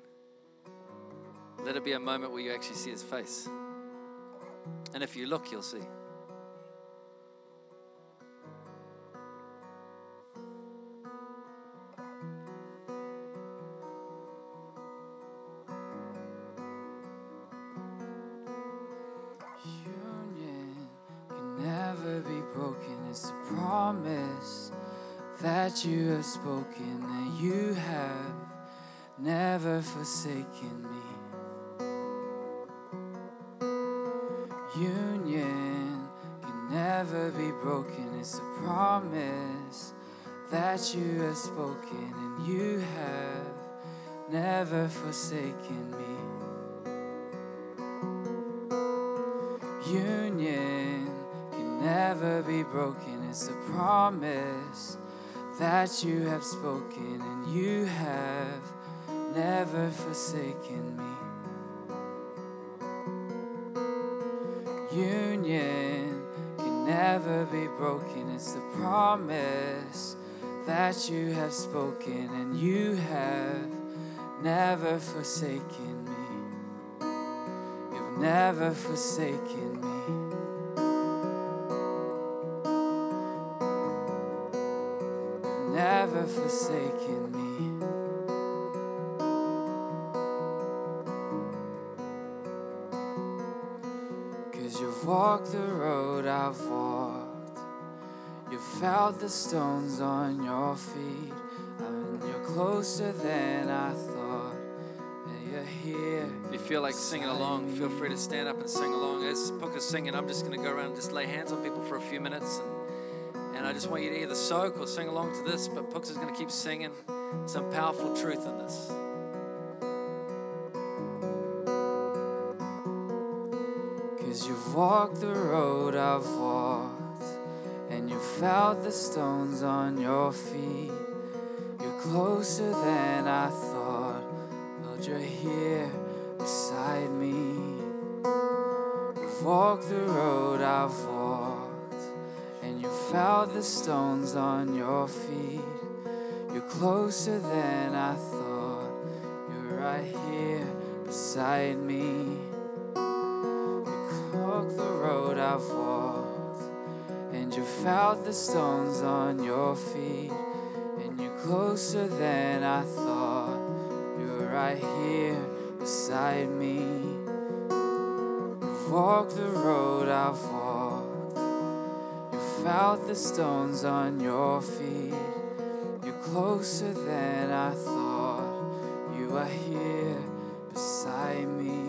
Let it be a moment where you actually see his face. And if you look, you'll see. Union can never be broken. It's a promise that you have spoken, that you have never forsaken me. Union can never be broken. It's a promise that you have spoken, and you have never forsaken me. Union can never be broken. It's a promise that you have spoken, and you have never forsaken me. Union can never be broken. It's the promise that you have spoken, and you have never forsaken me. You've never forsaken me. You've never forsaken me. Walked the road I've walked. You felt the stones on your feet, and you're closer than I thought. And you're here. If you feel like singing along, feel free to stand up and sing along. As Pooks is singing, I'm just going to go around and just lay hands on people for a few minutes, and I I just want you to either soak or sing along to this, but Pooks is going to keep singing some powerful truth in this. Because you've walked the road I've walked, and you felt the stones on your feet. You're closer than I thought. Lord, you're here beside me. You've walked the road I've walked, and you felt the stones on your feet. You're closer than I thought. You're right here beside me. The road I've walked, and you felt the stones on your feet, and you're closer than I thought. You're right here beside me. You've walked the road I've walked, you felt the stones on your feet, you're closer than I thought. You are here beside me.